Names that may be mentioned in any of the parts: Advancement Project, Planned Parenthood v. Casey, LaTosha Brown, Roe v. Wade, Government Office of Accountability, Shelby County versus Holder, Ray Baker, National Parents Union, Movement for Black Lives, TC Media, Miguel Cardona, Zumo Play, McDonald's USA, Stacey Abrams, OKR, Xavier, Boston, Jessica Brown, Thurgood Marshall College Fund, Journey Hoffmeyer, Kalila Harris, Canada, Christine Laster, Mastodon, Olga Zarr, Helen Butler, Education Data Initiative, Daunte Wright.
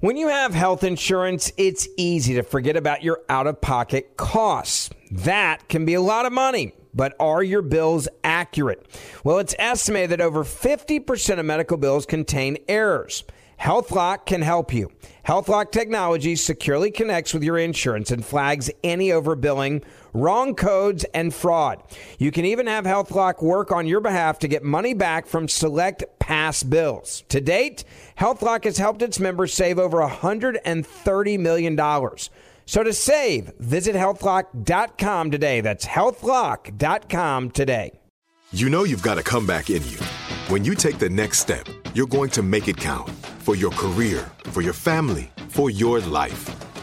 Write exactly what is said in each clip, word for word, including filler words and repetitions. When you have health insurance, it's easy to forget about your out-of-pocket costs. That can be a lot of money, but are your bills accurate? Well, it's estimated that over fifty percent of medical bills contain errors. HealthLock can help you. HealthLock technology securely connects with your insurance and flags any overbilling, wrong codes, and fraud. You can even have HealthLock work on your behalf to get money back from select past bills. To date, HealthLock has helped its members save over one hundred thirty million dollars. So to save, visit health lock dot com today. That's health lock dot com today. You know you've got a comeback in you. When you take the next step, you're going to make it count. For your career, for your family, for your life.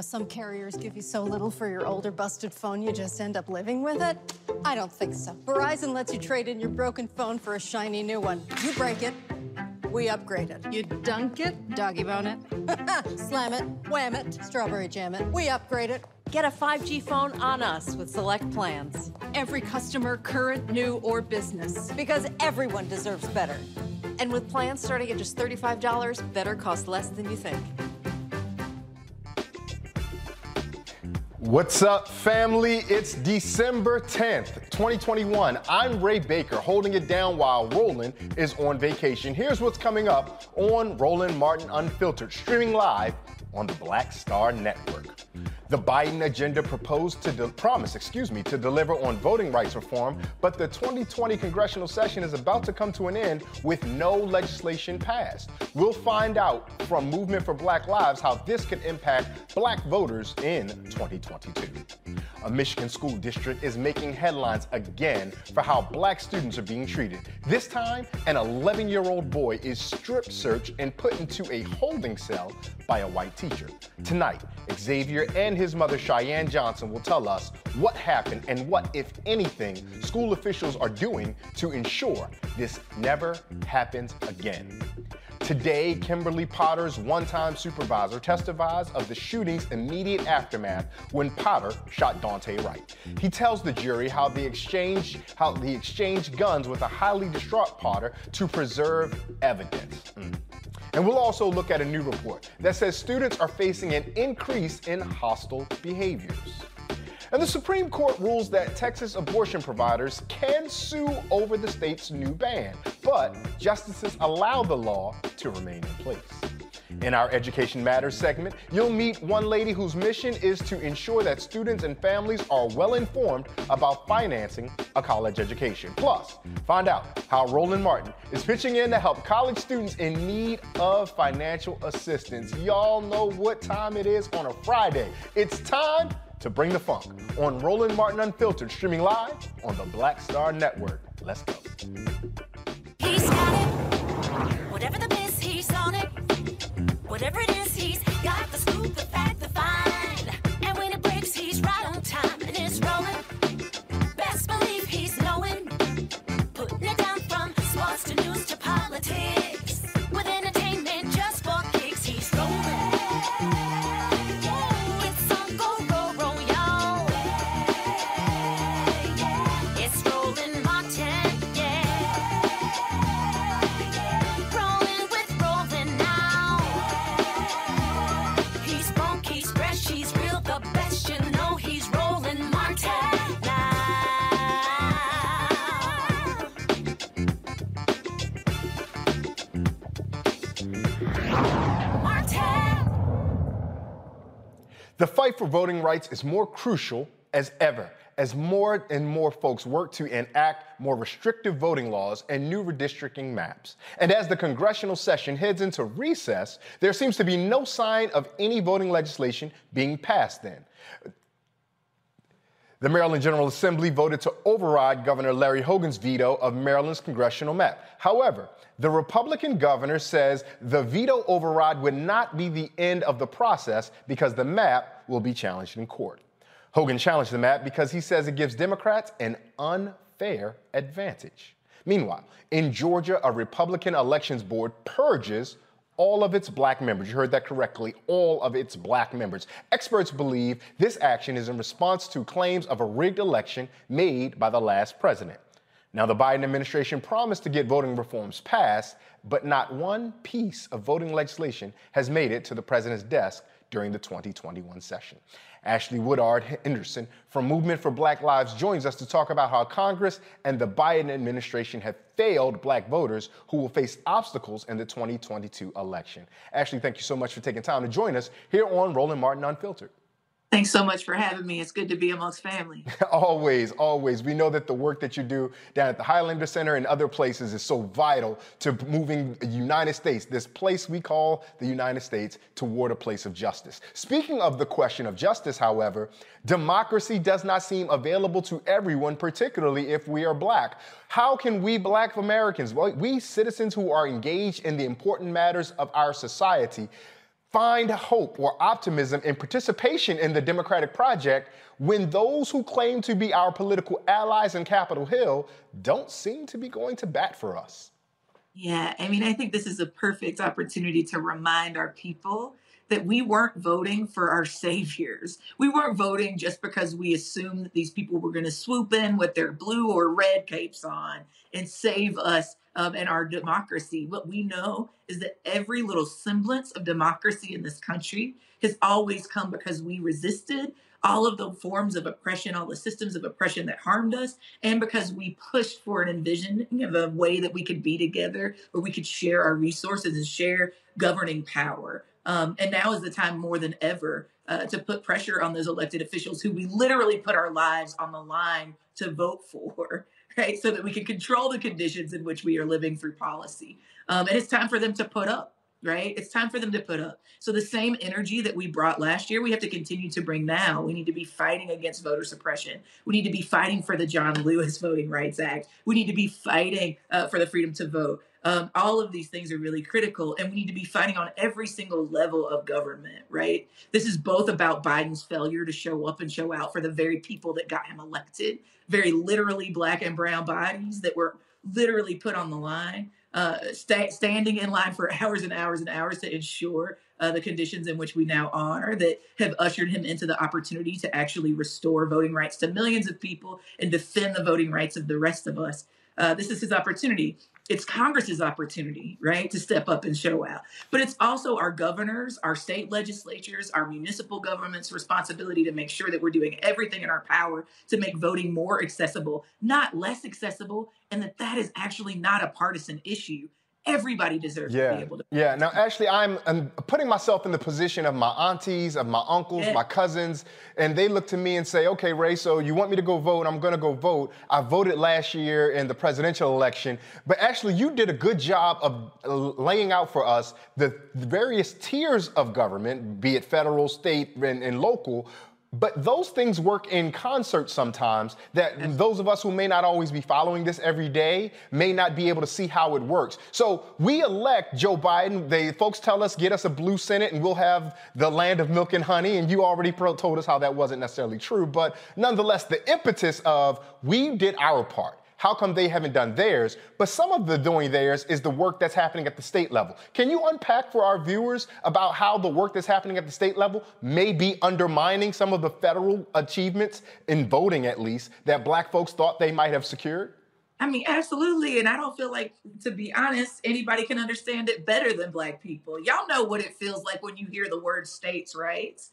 Some carriers give you so little for your older busted phone you just end up living with it? I don't think so. Verizon lets you trade in your broken phone for a shiny new one. You break it, we upgrade it. You dunk it, doggy bone it, slam it, wham it, strawberry jam it, we upgrade it. Get a five G phone on us with select plans. Every customer, current, new, or business. Because everyone deserves better. And with plans starting at just thirty-five dollars, better costs less than you think. What's up, family? It's December tenth, twenty twenty-one. I'm Ray Baker, holding it down while Roland is on vacation. Here's what's coming up on Roland Martin Unfiltered, streaming live on the Black Star Network. The Biden agenda proposed to de- promise, excuse me, to deliver on voting rights reform, but the twenty twenty congressional session is about to come to an end with no legislation passed. We'll find out from Movement for Black Lives how this could impact Black voters in twenty twenty-two. A Michigan school district is making headlines again for how Black students are being treated. This time, an eleven-year-old boy is strip searched and put into a holding cell by a white teacher. Tonight, Xavier and his mother, Cheyenne Johnson, will tell us what happened and what, if anything, school officials are doing to ensure this never happens again. Today, Kimberly Potter's one-time supervisor testifies of the shooting's immediate aftermath when Potter shot Daunte Wright. He tells the jury how they exchanged, how he exchanged guns with a highly distraught Potter to preserve evidence. Mm. And we'll also look at a new report that says students are facing an increase in hostile behaviors. And the Supreme Court rules that Texas abortion providers can sue over the state's new ban, but justices allow the law to remain in place. In our Education Matters segment, you'll meet one lady whose mission is to ensure that students and families are well informed about financing a college education. Plus, find out how Roland Martin is pitching in to help college students in need of financial assistance. Y'all know what time it is on a Friday. It's time to bring the funk on Roland Martin Unfiltered, streaming live on the Black Star Network. Let's go. He's got it. Whatever the biz, he's on it. Whatever it is, he's got the scoop, the fact, the find. And when it breaks, he's right on time and it's rolling. Best believe he's knowing. Putting it down from sports to news to politics. With entertainment just for kicks, he's rolling. The fight for voting rights is more crucial as ever, as more and more folks work to enact more restrictive voting laws and new redistricting maps. And as the congressional session heads into recess, there seems to be no sign of any voting legislation being passed then. The Maryland General Assembly voted to override Governor Larry Hogan's veto of Maryland's congressional map. However, the Republican governor says the veto override would not be the end of the process because the map will be challenged in court. Hogan challenged the map because he says it gives Democrats an unfair advantage. Meanwhile, in Georgia, a Republican elections board purges all of its black members. You heard that correctly, all of its black members. Experts believe this action is in response to claims of a rigged election made by the last president. Now, the Biden administration promised to get voting reforms passed, but not one piece of voting legislation has made it to the president's desk during the twenty twenty-one session. Ashley Woodard Anderson from Movement for Black Lives joins us to talk about how Congress and the Biden administration have failed black voters who will face obstacles in the twenty twenty-two election. Ashley, thank you so much for taking time to join us here on Roland Martin Unfiltered. Thanks so much for having me. It's good to be amongst family. Always, always. We know that the work that you do down at the Highlander Center and other places is so vital to moving the United States, this place we call the United States, toward a place of justice. Speaking of the question of justice, however, democracy does not seem available to everyone, particularly if we are black. How can we black Americans, we citizens who are engaged in the important matters of our society, find hope or optimism and participation in the democratic project when those who claim to be our political allies in Capitol Hill don't seem to be going to bat for us? Yeah, I mean, I think this is a perfect opportunity to remind our people that we weren't voting for our saviors. We weren't voting just because we assumed that these people were going to swoop in with their blue or red capes on and save us um, and our democracy. What we know is that every little semblance of democracy in this country has always come because we resisted all of the forms of oppression, all the systems of oppression that harmed us, and because we pushed for an envisioning of a way that we could be together, where we could share our resources and share governing power. Um, and now is the time more than ever uh, to put pressure on those elected officials who we literally put our lives on the line to vote for, right? So that we can control the conditions in which we are living through policy. Um, and it's time for them to put up, right? It's time for them to put up. So the same energy that we brought last year, we have to continue to bring now. We need to be fighting against voter suppression. We need to be fighting for the John Lewis Voting Rights Act. We need to be fighting uh, for the freedom to vote. Um, all of these things are really critical, and we need to be fighting on every single level of government, right? This is both about Biden's failure to show up and show out for the very people that got him elected, very literally black and brown bodies that were literally put on the line, uh, sta- standing in line for hours and hours and hours to ensure uh, the conditions in which we now are that have ushered him into the opportunity to actually restore voting rights to millions of people and defend the voting rights of the rest of us. Uh, this is his opportunity. It's Congress's opportunity, right, to step up and show out. But it's also our governors, our state legislatures, our municipal government's responsibility to make sure that we're doing everything in our power to make voting more accessible, not less accessible, and that that is actually not a partisan issue. Everybody deserves yeah. to be able to. Yeah. Now, Ashley, I'm, I'm putting myself in the position of my aunties, of my uncles, yeah. my cousins, and they look to me and say, okay, Ray, so you want me to go vote? I'm going to go vote. I voted last year in the presidential election. But Ashley, you did a good job of laying out for us the various tiers of government, be it federal, state, and, and local, But those things work in concert sometimes, that those of us who may not always be following this every day may not be able to see how it works. So we elect Joe Biden. They folks tell us, get us a blue Senate and we'll have the land of milk and honey. And you already told us how that wasn't necessarily true. But nonetheless, the impetus of we did our part. How come they haven't done theirs? But some of the doing theirs is the work that's happening at the state level. Can you unpack for our viewers about how the work that's happening at the state level may be undermining some of the federal achievements, in voting at least, that black folks thought they might have secured? I mean, absolutely. And I don't feel like, to be honest, anybody can understand it better than black people. Y'all know what it feels like when you hear the word states' rights,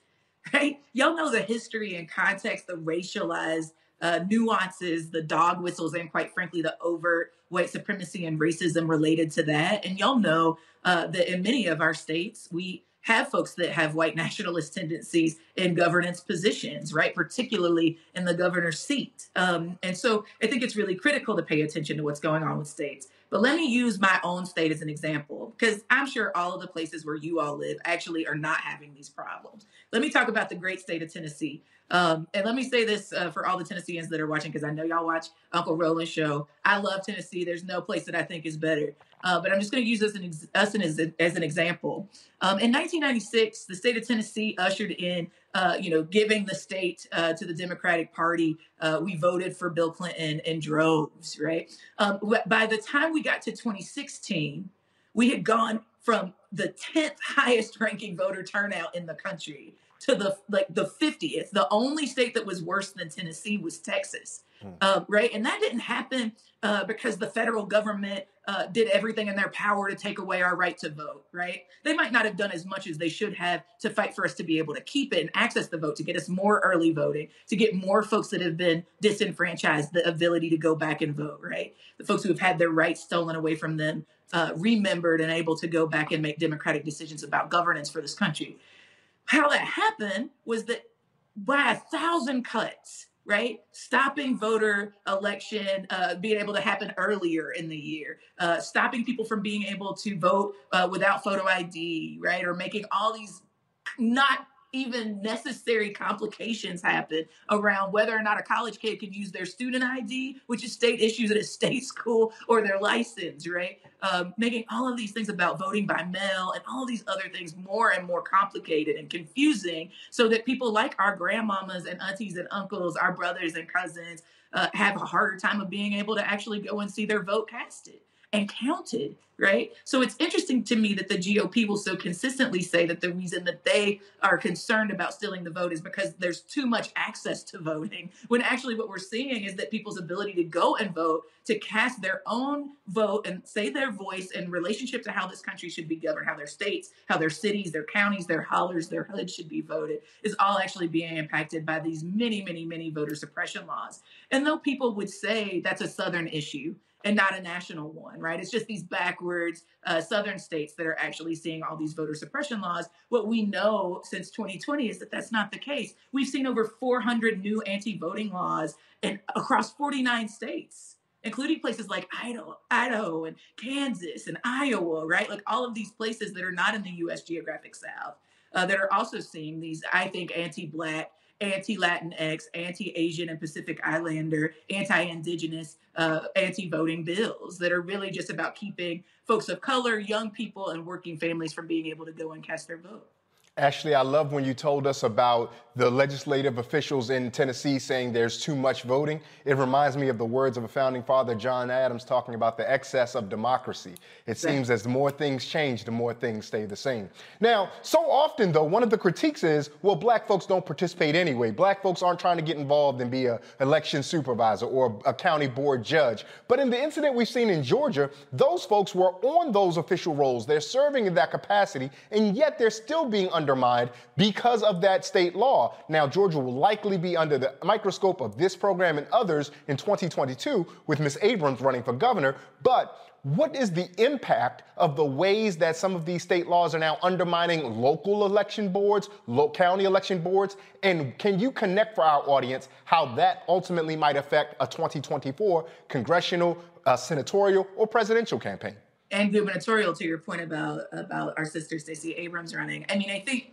right? Y'all know the history and context, the racialized Uh, nuances, the dog whistles, and quite frankly, the overt white supremacy and racism related to that. And y'all know uh, that in many of our states, we have folks that have white nationalist tendencies in governance positions, right? Particularly in the governor's seat. Um, and so I think it's really critical to pay attention to what's going on with states. But let me use my own state as an example, because I'm sure all of the places where you all live actually are not having these problems. Let me talk about the great state of Tennessee. Um, and let me say this uh, for all the Tennesseans that are watching, because I know y'all watch Uncle Roland's show. I love Tennessee. There's no place that I think is better. Uh, but I'm just going to use us, an ex- us an as, a, as an example. Um, in nineteen ninety-six, the state of Tennessee ushered in, uh, you know, giving the state uh, to the Democratic Party. Uh, we voted for Bill Clinton in droves, right? Um, by the time we got to twenty sixteen, we had gone from the tenth highest ranking voter turnout in the country to the like the fiftieth. The only state that was worse than Tennessee was Texas, mm. uh, right? And that didn't happen uh, because the federal government uh, did everything in their power to take away our right to vote, right? They might not have done as much as they should have to fight for us to be able to keep it and access the vote, to get us more early voting, to get more folks that have been disenfranchised the ability to go back and vote, right? The folks who have had their rights stolen away from them, uh, remembered and able to go back and make democratic decisions about governance for this country. How that happened was that by a thousand cuts, right? Stopping voter election, uh, being able to happen earlier in the year, uh, stopping people from being able to vote uh, without photo I D, right? Or making all these not even necessary complications happen around whether or not a college kid can use their student I D, which is state issues at a state school, or their license, right? Um, making all of these things about voting by mail and all these other things more and more complicated and confusing, so that people like our grandmamas and aunties and uncles, our brothers and cousins, uh, have a harder time of being able to actually go and see their vote casted and counted, right? So it's interesting to me that the G O P will so consistently say that the reason that they are concerned about stealing the vote is because there's too much access to voting, when actually what we're seeing is that people's ability to go and vote, to cast their own vote and say their voice in relationship to how this country should be governed, how their states, how their cities, their counties, their hollers, their hoods should be voted, is all actually being impacted by these many, many, many voter suppression laws. And though people would say that's a Southern issue and not a national one, right? It's just these backwards uh, Southern states that are actually seeing all these voter suppression laws. What we know since twenty twenty is that that's not the case. We've seen over four hundred new anti-voting laws in, across forty-nine states, including places like Idaho, Idaho and Kansas and Iowa, right? Like all of these places that are not in the U S geographic South uh, that are also seeing these, I think, anti-Black, anti-Latinx, anti-Asian and Pacific Islander, anti-Indigenous, uh, anti-voting bills that are really just about keeping folks of color, young people, and working families from being able to go and cast their vote. Ashley, I love when you told us about the legislative officials in Tennessee saying there's too much voting. It reminds me of the words of a founding father, John Adams, talking about the excess of democracy. It right. seems as the more things change, the more things stay the same. Now, so often, though, one of the critiques is, well, black folks don't participate anyway. Black folks aren't trying to get involved and be an election supervisor or a county board judge. But in the incident we've seen in Georgia, those folks were on those official roles. They're serving in that capacity, and yet they're still being under undermined because of that state law. Now, Georgia will likely be under the microscope of this program and others in twenty twenty-two with Miz Abrams running for governor. But what is the impact of the ways that some of these state laws are now undermining local election boards, local county election boards? And can you connect for our audience how that ultimately might affect a twenty twenty-four congressional, uh, senatorial, or presidential campaign? And gubernatorial, to your point about about our sister Stacey Abrams running. I mean, I think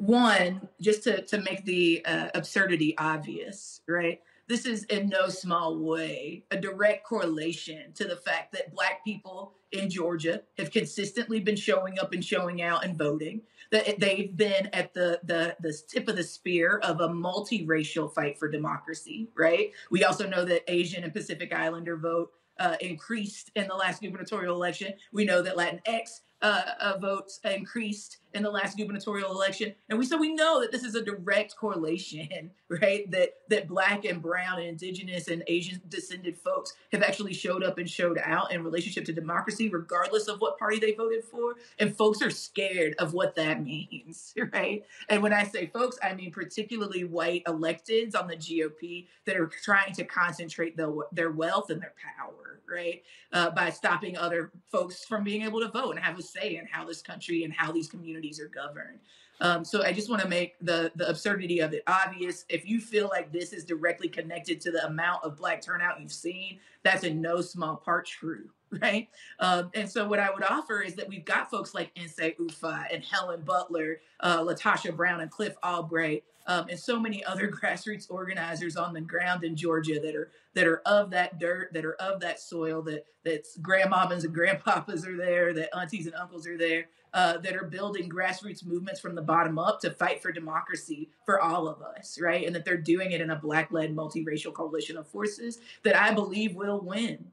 One, just to, to make the uh, absurdity obvious, right? This is in no small way a direct correlation to the fact that Black people in Georgia have consistently been showing up and showing out and voting. That they've been at the, the, the tip of the spear of a multiracial fight for democracy, right? We also know that Asian and Pacific Islander vote uh, increased in the last gubernatorial election. We know that Latinx uh, uh, votes increased in the last gubernatorial election. And we so we know that this is a direct correlation, right? That that Black and brown and indigenous and Asian descended folks have actually showed up and showed out in relationship to democracy, regardless of what party they voted for. And folks are scared of what that means, right? And when I say folks, I mean particularly white electeds on the G O P that are trying to concentrate the, their wealth and their power, right? Uh, by stopping other folks from being able to vote and have a say in how this country and how these communities are governed. Um, so I just want to make the, the absurdity of it obvious. If you feel like this is directly connected to the amount of Black turnout you've seen, that's in no small part true, right? Um, and so what I would offer is that we've got folks like Nsé Ufot and Helen Butler, uh, LaTosha Brown and Cliff Albright, um, and so many other grassroots organizers on the ground in Georgia that are that are of that dirt, that are of that soil, that that's grandmamas and grandpapas are there, that aunties and uncles are there, Uh, that are building grassroots movements from the bottom up to fight for democracy for all of us, right? And that they're doing it in a Black-led multiracial coalition of forces that I believe will win.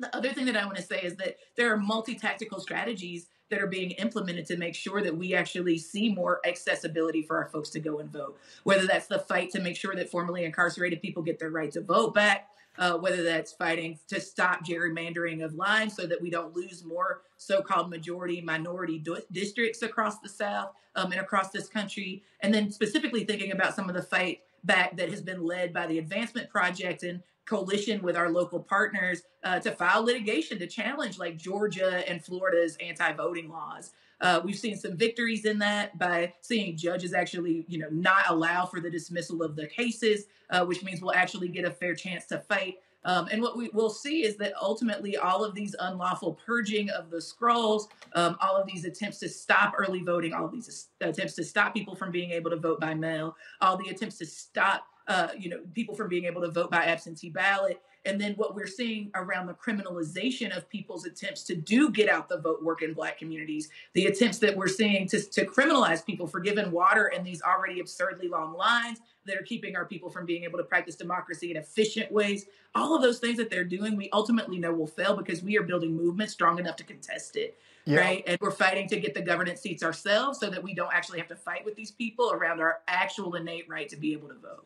The other thing that I want to say is that there are multi-tactical strategies that are being implemented to make sure that we actually see more accessibility for our folks to go and vote, whether that's the fight to make sure that formerly incarcerated people get their right to vote back, Uh, whether that's fighting to stop gerrymandering of lines so that we don't lose more so-called majority minority do- districts across the South um, and across this country. And then specifically thinking about some of the fight back that has been led by the Advancement Project and coalition with our local partners uh, to file litigation to challenge like Georgia and Florida's anti-voting laws. Uh, we've seen some victories in that by seeing judges actually, you know, not allow for the dismissal of the cases, uh, which means we'll actually get a fair chance to fight. Um, and what we will see is that ultimately all of these unlawful purging of the scrolls, um, all of these attempts to stop early voting, all of these attempts to stop people from being able to vote by mail, all the attempts to stop, uh, you know, people from being able to vote by absentee ballot. And then what we're seeing around the criminalization of people's attempts to do get out the vote work in Black communities, the attempts that we're seeing to, to criminalize people for giving water and these already absurdly long lines that are keeping our people from being able to practice democracy in efficient ways. All of those things that they're doing, we ultimately know will fail because we are building movements strong enough to contest it. Yeah. Right. And we're fighting to get the governance seats ourselves so that we don't actually have to fight with these people around our actual innate right to be able to vote.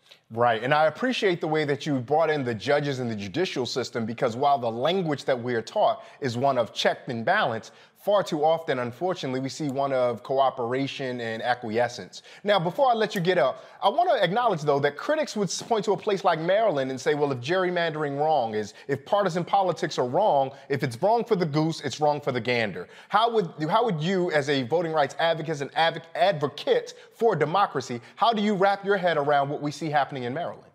Right. And I appreciate the way that you brought in the judges and the judicial system, because while the language that we are taught is one of check and balance, far too often, unfortunately, we see one of cooperation and acquiescence. Now, before I let you get up, I want to acknowledge, though, that critics would point to a place like Maryland and say, well, if gerrymandering wrong is, if partisan politics are wrong, if it's wrong for the goose, it's wrong for the gander. How would how would you, as a voting rights advocate and adv- advocate for democracy, how do you wrap your head around what we see happening in Maryland?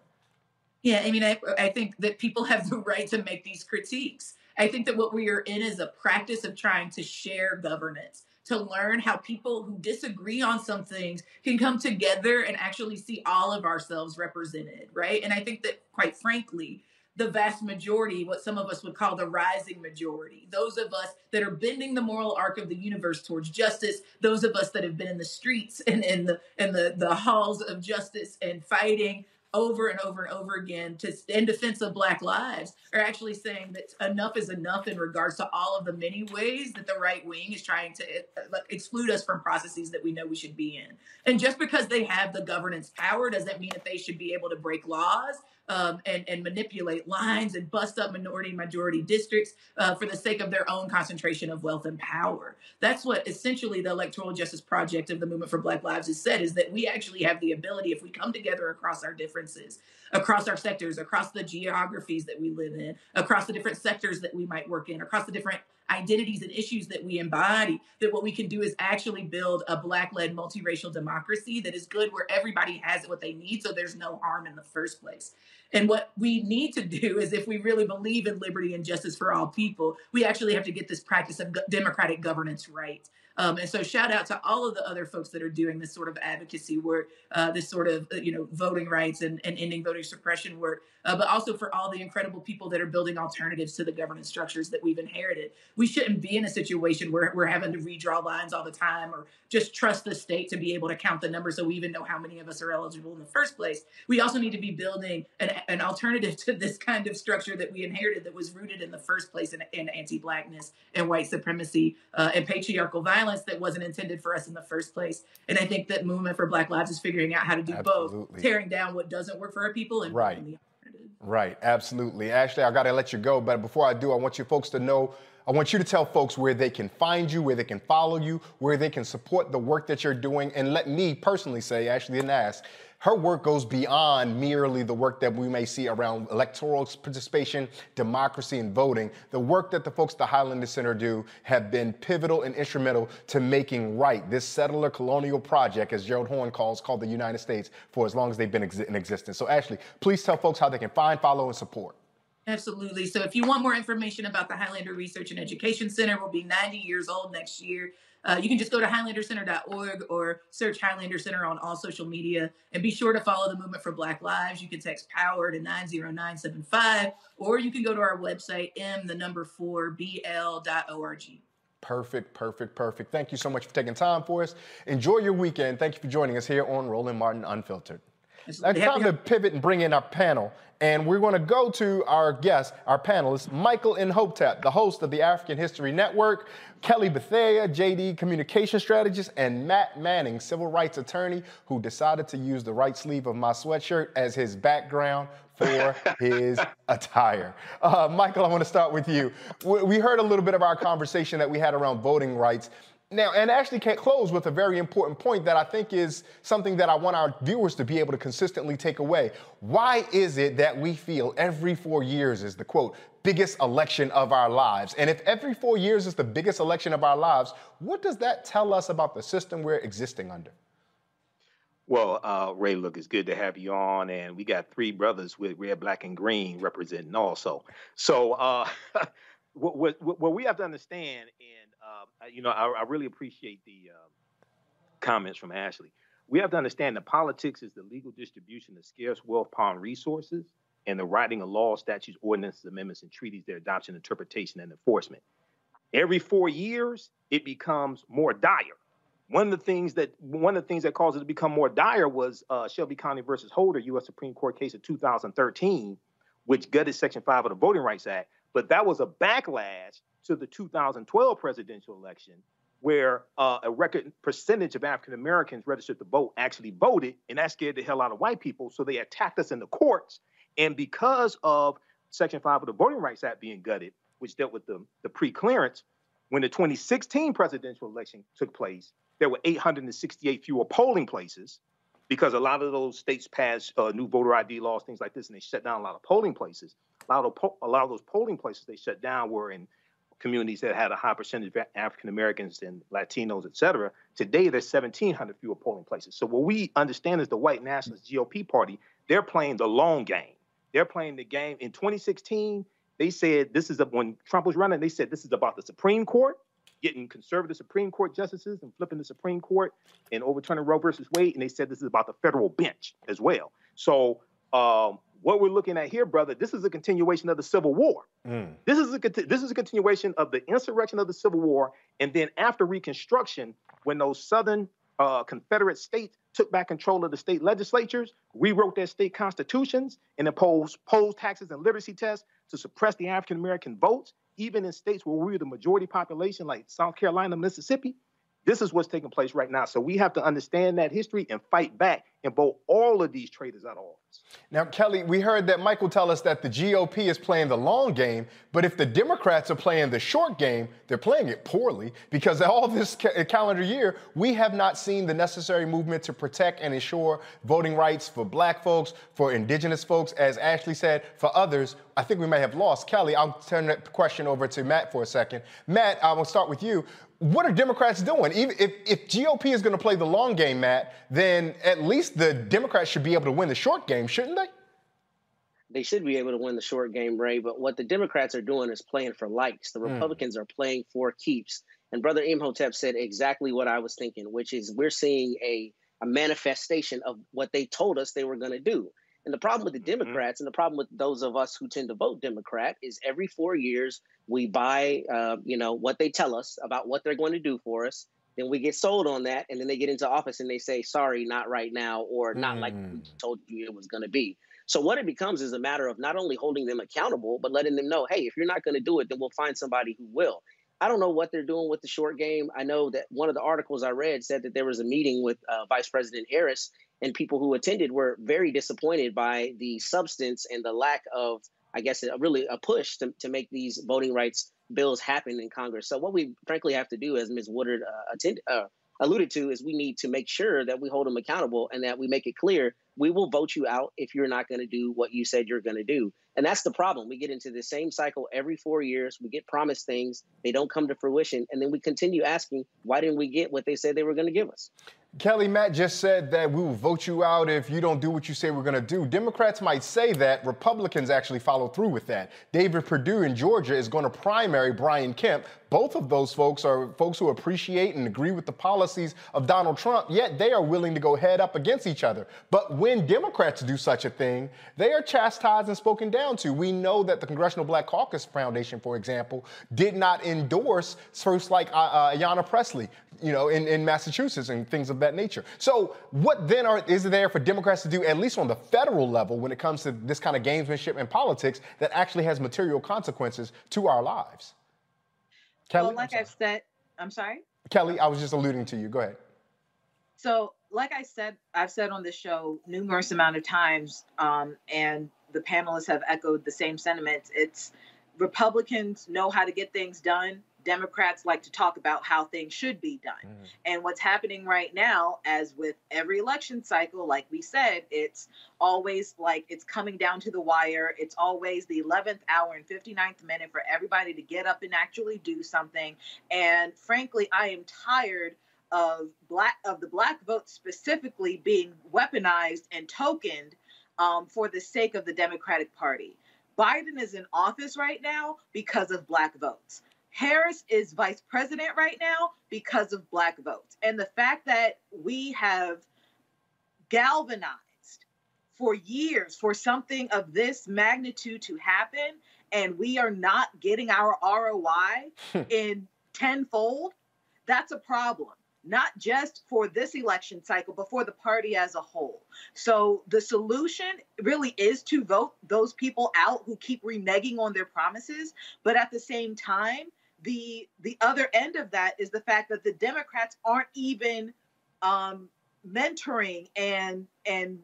Yeah, I mean, I, I think that people have the right to make these critiques. I think that what we are in is a practice of trying to share governance, to learn how people who disagree on some things can come together and actually see all of ourselves represented, right? And I think that, quite frankly, the vast majority, what some of us would call the rising majority, those of us that are bending the moral arc of the universe towards justice, those of us that have been in the streets and in the in the, the halls of justice and fighting over and over and over again to in defense of Black lives, are actually saying that enough is enough in regards to all of the many ways that the right wing is trying to exclude us from processes that we know we should be in. And just because they have the governance power doesn't mean that they should be able to break laws Um, and, and manipulate lines and bust up minority and majority districts uh, for the sake of their own concentration of wealth and power. That's what essentially the Electoral Justice Project of the Movement for Black Lives has said, is that we actually have the ability, if we come together across our differences, across our sectors, across the geographies that we live in, across the different sectors that we might work in, across the different identities and issues that we embody, that what we can do is actually build a Black-led multiracial democracy that is good, where everybody has what they need, so there's no harm in the first place. And what we need to do is, if we really believe in liberty and justice for all people, we actually have to get this practice of democratic governance right. Um, and so shout out to all of the other folks that are doing this sort of advocacy work, uh, this sort of, you know, voting rights and, and ending voting suppression work, uh, but also for all the incredible people that are building alternatives to the governance structures that we've inherited. We shouldn't be in a situation where we're having to redraw lines all the time or just trust the state to be able to count the numbers so we even know how many of us are eligible in the first place. We also need to be building an, an alternative to this kind of structure that we inherited that was rooted in the first place in, in anti-Blackness and white supremacy uh, and patriarchal violence that wasn't intended for us in the first place. And I think that Movement for Black Lives is figuring out how to do Absolutely. both, tearing down what doesn't work for our people and right. the alternative. Right. Absolutely. Ashley, I got to let you go. But before I do, I want you folks to know, I want you to tell folks where they can find you, where they can follow you, where they can support the work that you're doing. And let me personally say, Ashley and Nas, her work goes beyond merely the work that we may see around electoral participation, democracy, and voting. The work that the folks at the Highlander Center do have been pivotal and instrumental to making right this settler colonial project, as Gerald Horne calls, called the United States, for as long as they've been ex- in existence. So Ashley, please tell folks how they can find, follow, and support. Absolutely. So if you want more information about the Highlander Research and Education Center, we'll be ninety years old next year. Uh, you can just go to highlander center dot org or search Highlander Center on all social media, and be sure to follow the Movement for Black Lives. You can text POWER to nine zero nine seven five, or you can go to our website, m the number four bl.org. Perfect, perfect, perfect. Thank you so much for taking time for us. Enjoy your weekend. Thank you for joining us here on Roland Martin Unfiltered. It's time to pivot and bring in our panel. And we're going to go to our guest, our panelist, Michael Imhotep, the host of the African History Network, Kelly Bethea, J D communication strategist, and Matt Manning, civil rights attorney, who decided to use the right sleeve of my sweatshirt as his background for his attire. Uh, Michael, I want to start with you. We heard a little bit of our conversation that we had around voting rights. Now, and Ashley can't close with a very important point that I think is something that I want our viewers to be able to consistently take away. Why is it that we feel every four years is the, quote, biggest election of our lives? And if every four years is the biggest election of our lives, what does that tell us about the system we're existing under? Well, uh, Ray, look, it's good to have you on. And we got three brothers with red, black, and green representing also. So uh, what, what, what we have to understand in Uh, you know, I, I really appreciate the uh, comments from Ashley. We have to understand that politics is the legal distribution of scarce wealth upon resources and the writing of laws, statutes, ordinances, amendments, and treaties, their adoption, interpretation, and enforcement. Every four years, it becomes more dire. One of the things that one of the things that caused it to become more dire was uh, Shelby County versus Holder, U S Supreme Court case of two thousand thirteen, which gutted Section five of the Voting Rights Act. But that was a backlash to the two thousand twelve presidential election, where uh, a record percentage of African Americans registered to vote actually voted, and that scared the hell out of white people, so they attacked us in the courts. And because of Section five of the Voting Rights Act being gutted, which dealt with the, the pre-clearance, when the twenty sixteen presidential election took place, there were eight hundred sixty-eight fewer polling places, because a lot of those states passed uh, new voter I D laws, things like this, and they shut down a lot of polling places. A lot of, po- a lot of those polling places they shut down were in communities that had a high percentage of African Americans and Latinos, et cetera. Today, there's seventeen hundred fewer polling places. So what we understand is the white nationalist G O P party, they're playing the long game. They're playing the game. In twenty sixteen, they said this is a, when Trump was running, they said this is about the Supreme Court, getting conservative Supreme Court justices and flipping the Supreme Court and overturning Roe versus Wade. And they said this is about the federal bench as well. So um, what we're looking at here, brother, this is a continuation of the Civil War. Mm. This is a this is a continuation of the insurrection of the Civil War. And then after Reconstruction, when those Southern uh, Confederate states took back control of the state legislatures, rewrote their state constitutions, and imposed poll taxes and literacy tests to suppress the African-American votes, even in states where we were the majority population, like South Carolina, Mississippi. This is what's taking place right now. So we have to understand that history and fight back and vote all of these traitors out of office. Now, Kelly, we heard that Michael tell us that the G O P is playing the long game, but if the Democrats are playing the short game, they're playing it poorly, because all this ca- calendar year, we have not seen the necessary movement to protect and ensure voting rights for black folks, for indigenous folks, as Ashley said, for others. I think we may have lost Kelly. I'll turn that question over to Matt for a second. Matt, I will start with you. What are Democrats doing? Even if, if G O P is going to play the long game, Matt, then at least the Democrats should be able to win the short game, shouldn't they? They should be able to win the short game, Ray. But what the Democrats are doing is playing for likes. The Republicans mm. are playing for keeps. And Brother Imhotep said exactly what I was thinking, which is we're seeing a, a manifestation of what they told us they were going to do. And the problem with the Democrats and the problem with those of us who tend to vote Democrat is every four years we buy, uh, you know, what they tell us about what they're going to do for us. Then we get sold on that. And then they get into office and they say, sorry, not right now, or not mm. like we told you it was going to be. So what it becomes is a matter of not only holding them accountable, but letting them know, hey, if you're not going to do it, then we'll find somebody who will. I don't know what they're doing with the short game. I know that one of the articles I read said that there was a meeting with uh, Vice President Harris, and people who attended were very disappointed by the substance and the lack of, I guess, a, really a push to, to make these voting rights bills happen in Congress. So what we frankly have to do, as Miz Woodard uh, attend, uh, alluded to, is we need to make sure that we hold them accountable and that we make it clear we will vote you out if you're not going to do what you said you're going to do. And that's the problem. We get into the same cycle every four years. We get promised things. They don't come to fruition. And then we continue asking, why didn't we get what they said they were going to give us? Kelly, Matt just said that we will vote you out if you don't do what you say we're going to do. Democrats might say that. Republicans actually follow through with that. David Perdue in Georgia is going to primary Brian Kemp. Both of those folks are folks who appreciate and agree with the policies of Donald Trump, yet they are willing to go head up against each other. But when Democrats do such a thing, they are chastised and spoken down to. We know that the Congressional Black Caucus Foundation, for example, did not endorse folks like uh, Ayanna Pressley, you know, in, in Massachusetts and things of that nature. So what then are, is there for Democrats to do, at least on the federal level, when it comes to this kind of gamesmanship in politics that actually has material consequences to our lives? Kelly, well, like I've said, I'm sorry? Kelly, I was just alluding to you. Go ahead. So like I said, I've said on this show numerous amount of times, um, and the panelists have echoed the same sentiments. It's Republicans know how to get things done. Democrats like to talk about how things should be done. Mm. And what's happening right now, as with every election cycle, like we said, it's always like it's coming down to the wire. It's always the eleventh hour and fifty-ninth minute for everybody to get up and actually do something. And frankly, I am tired of black of the black vote specifically being weaponized and tokened um, for the sake of the Democratic Party. Biden is in office right now because of black votes. Harris is vice president right now because of black votes. And the fact that we have galvanized for years for something of this magnitude to happen, and we are not getting our R O I in tenfold, that's a problem. Not just for this election cycle, but for the party as a whole. So the solution really is to vote those people out who keep reneging on their promises. But at the same time, the the other end of that is the fact that the Democrats aren't even um, mentoring and and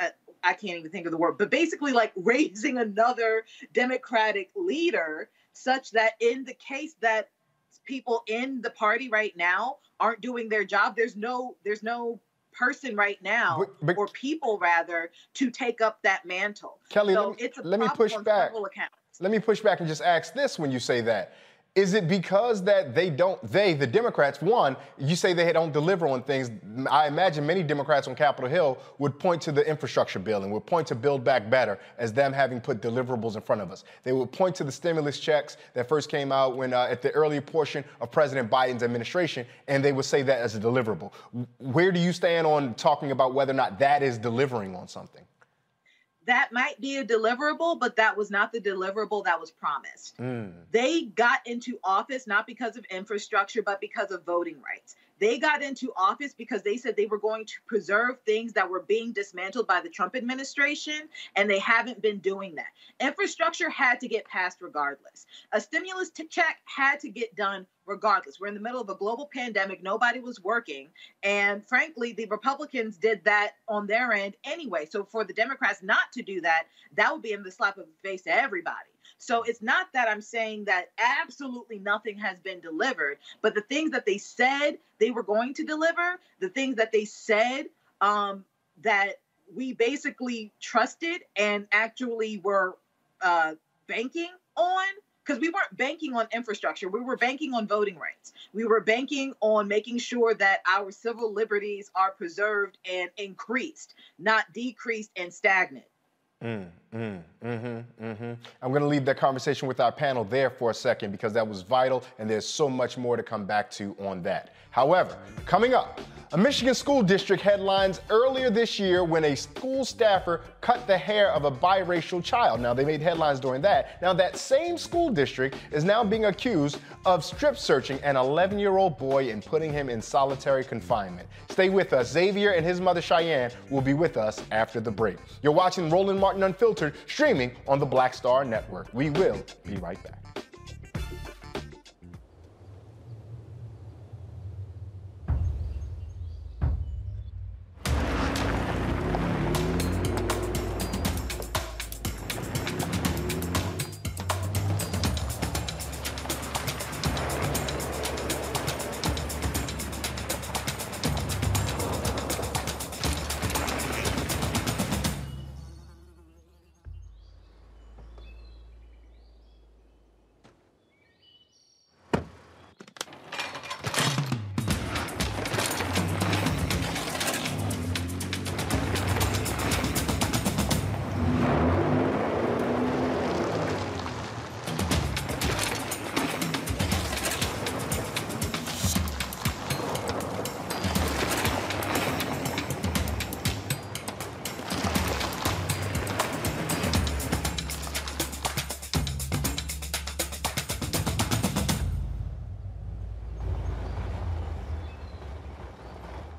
uh, I can't even think of the word, but basically like raising another Democratic leader such that in the case that people in the party right now aren't doing their job, there's no there's no person right now, but, but, or people rather, to take up that mantle. Kelly, so let me, it's a let me push back. Let me push back and just ask this: when you say that, is it because that they don't, they, the Democrats, one, you say they don't deliver on things. I imagine many Democrats on Capitol Hill would point to the infrastructure bill and would point to Build Back Better as them having put deliverables in front of us. They would point to the stimulus checks that first came out when uh, at the early portion of President Biden's administration, and they would say that as a deliverable. Where do you stand on talking about whether or not that is delivering on something? That might be a deliverable, but that was not the deliverable that was promised. Mm. They got into office not because of infrastructure, but because of voting rights. They got into office because they said they were going to preserve things that were being dismantled by the Trump administration, and they haven't been doing that. Infrastructure had to get passed regardless. A stimulus check had to get done regardless. We're in the middle of a global pandemic. Nobody was working. And frankly, the Republicans did that on their end anyway. So for the Democrats not to do that, that would be in the slap of the face to everybody. So it's not that I'm saying that absolutely nothing has been delivered, but the things that they said they were going to deliver, the things that they said um, that we basically trusted and actually were uh, banking on, because we weren't banking on infrastructure. We were banking on voting rights. We were banking on making sure that our civil liberties are preserved and increased, not decreased and stagnant. Mm. Mm, mm-hmm, mm-hmm. I'm going to leave that conversation with our panel there for a second because that was vital and there's so much more to come back to on that. However, coming up, a Michigan school district headlines earlier this year when a school staffer cut the hair of a biracial child. Now, they made headlines during that. Now, that same school district is now being accused of strip searching an eleven-year-old boy and putting him in solitary confinement. Stay with us. Xavier and his mother Cheyenne will be with us after the break. You're watching Roland Martin Unfiltered, streaming on the Black Star Network. We will be right back.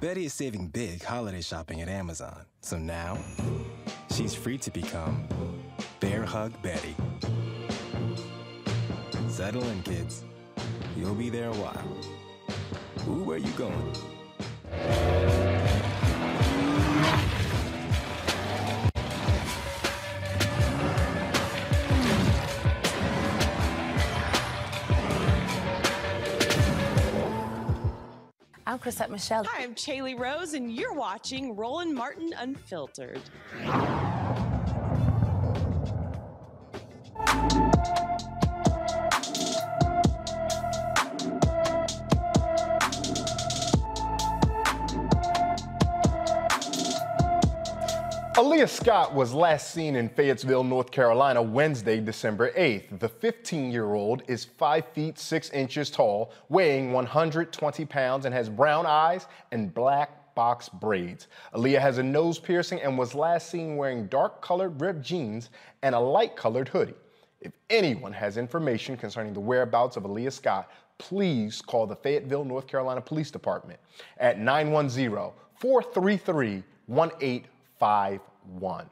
Betty is saving big holiday shopping at Amazon. So now, she's free to become Bear Hug Betty. Settle in, kids. You'll be there a while. Ooh, where you going? I'm Chrisette Michelle. Hi, I'm Chaley Rose, and you're watching Roland Martin Unfiltered. Aaliyah Scott was last seen in Fayetteville, North Carolina, Wednesday, December eighth. The fifteen-year-old is five feet six inches tall, weighing one hundred twenty pounds, and has brown eyes and black box braids. Aaliyah has a nose piercing and was last seen wearing dark-colored ripped jeans and a light-colored hoodie. If anyone has information concerning the whereabouts of Aaliyah Scott, please call the Fayetteville, North Carolina Police Department at nine one zero, four three three, one eight five five. One.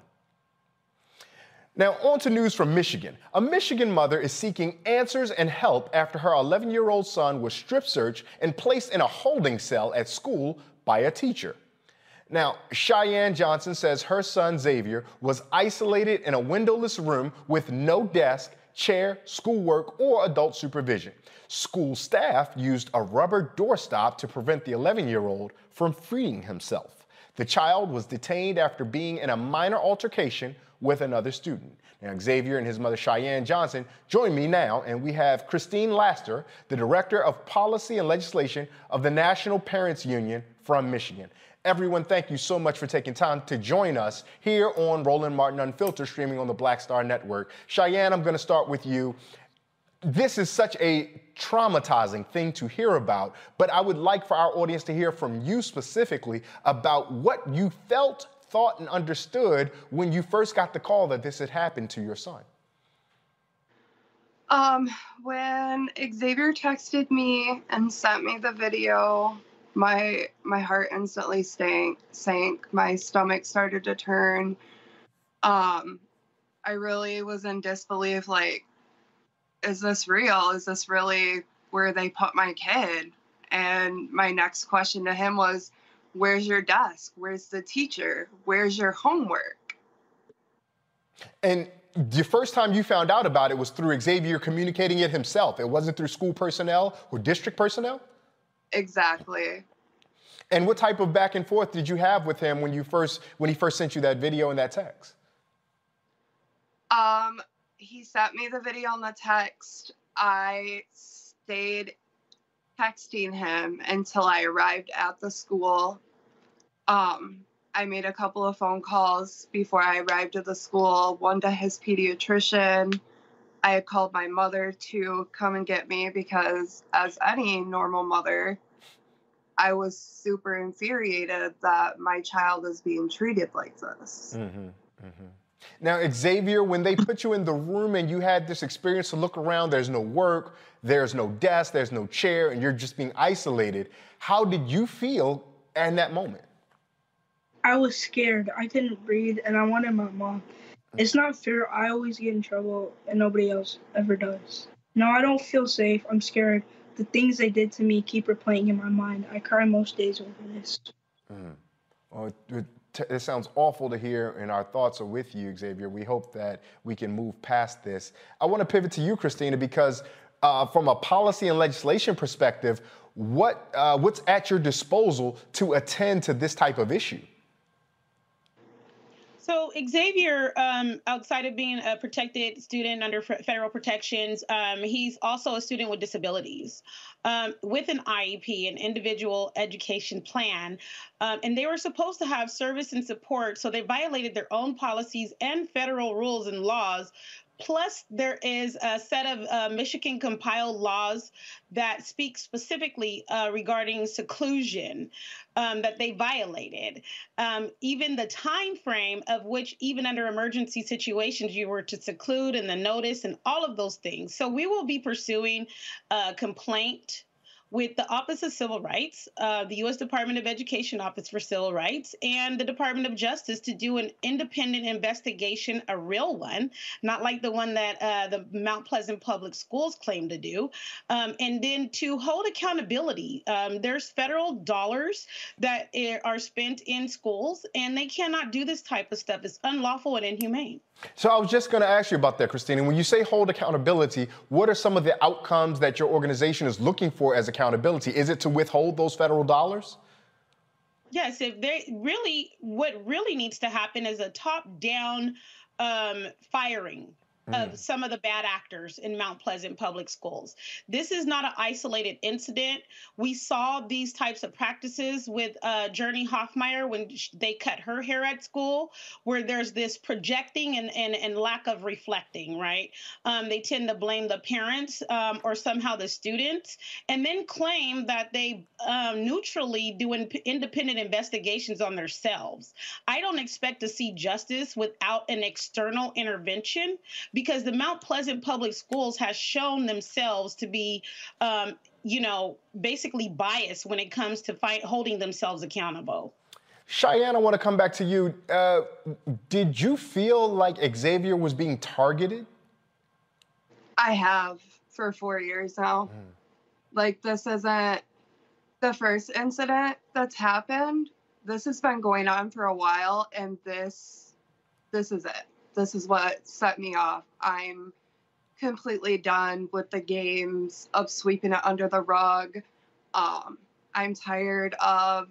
Now, on to news from Michigan. A Michigan mother is seeking answers and help after her eleven-year-old son was strip-searched and placed in a holding cell at school by a teacher. Now, Cheyenne Johnson says her son, Xavier, was isolated in a windowless room with no desk, chair, schoolwork, or adult supervision. School staff used a rubber doorstop to prevent the eleven-year-old from freeing himself. The child was detained after being in a minor altercation with another student. Now, Xavier and his mother, Cheyenne Johnson, join me now, and we have Christine Laster, the Director of Policy and Legislation of the National Parents Union from Michigan. Everyone, thank you so much for taking time to join us here on Roland Martin Unfiltered, streaming on the Black Star Network. Cheyenne, I'm going to start with you. This is such a traumatizing thing to hear about, but I would like for our audience to hear from you specifically about what you felt, thought, and understood when you first got the call that this had happened to your son. Um, when Xavier texted me and sent me the video, my my heart instantly sank. sank. My stomach started to turn. Um, I really was in disbelief, like, is this real? Is this really where they put my kid? And my next question to him was, where's your desk? Where's the teacher? Where's your homework? And the first time you found out about it was through Xavier communicating it himself. It wasn't through school personnel or district personnel? Exactly. And what type of back and forth did you have with him when you first, when he first sent you that video and that text? Um. He sent me the video and the text. I stayed texting him until I arrived at the school. Um, I made a couple of phone calls before I arrived at the school, one to his pediatrician. I had called my mother to come and get me because, as any normal mother, I was super infuriated that my child is being treated like this. Mm-hmm, mm-hmm. Now, Xavier, when they put you in the room and you had this experience to look around, there's no work, there's no desk, there's no chair, and you're just being isolated. How did you feel in that moment? I was scared. I couldn't breathe, and I wanted my mom. It's not fair. I always get in trouble, and nobody else ever does. No, I don't feel safe. I'm scared. The things they did to me keep replaying in my mind. I cry most days over this. Mm. Well, it, it sounds awful to hear, and our thoughts are with you, Xavier. We hope that we can move past this. I want to pivot to you, Christina, because uh, from a policy and legislation perspective, what uh, what's at your disposal to attend to this type of issue? So Xavier, um, outside of being a protected student under f- federal protections, um, he's also a student with disabilities um, with an I E P, an individual education plan, um, and they were supposed to have service and support. So they violated their own policies and federal rules and laws. Plus, there is a set of uh, Michigan compiled laws that speak specifically uh, regarding seclusion um, that they violated. Um, even the time frame of which, even under emergency situations, you were to seclude and the notice and all of those things. So we will be pursuing a complaint with the Office of Civil Rights, uh, the U S Department of Education Office for Civil Rights, and the Department of Justice to do an independent investigation, a real one, not like the one that uh, the Mount Pleasant Public Schools claim to do, um, and then to hold accountability. Um, there's federal dollars that are spent in schools, and they cannot do this type of stuff. It's unlawful and inhumane. So I was just going to ask you about that, Christina. When you say hold accountability, what are some of the outcomes that your organization is looking for as accountability? Is it to withhold those federal dollars? Yes. If they really, what really needs to happen is a top-down um, firing of some of the bad actors in Mount Pleasant Public Schools. This is not an isolated incident. We saw these types of practices with uh, Journey Hoffmeyer when sh- they cut her hair at school, where there's this projecting and, and, and lack of reflecting, right? Um, they tend to blame the parents um, or somehow the students, and then claim that they um, neutrally do in- independent investigations on themselves. I don't expect to see justice without an external intervention, because the Mount Pleasant Public Schools has shown themselves to be, um, you know, basically biased when it comes to fight, holding themselves accountable. Cheyenne, I want to come back to you. Uh, did you feel like Xavier was being targeted? I have for four years now. Mm. Like, this isn't the first incident that's happened. This has been going on for a while, and this, this is it. This is what set me off. I'm completely done with the games of sweeping it under the rug. Um, I'm tired of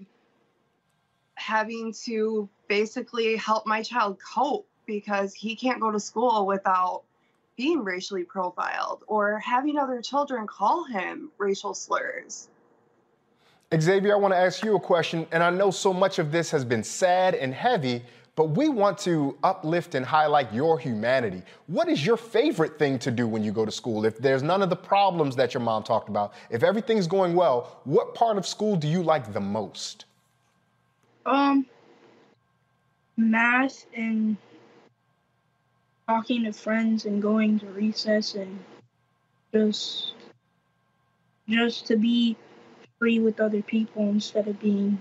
having to basically help my child cope because he can't go to school without being racially profiled or having other children call him racial slurs. Xavier, I want to ask you a question, and I know so much of this has been sad and heavy, but we want to uplift and highlight your humanity. What is your favorite thing to do when you go to school? If there's none of the problems that your mom talked about, if everything's going well, what part of school do you like the most? Um, math and talking to friends and going to recess and just, just to be free with other people instead of being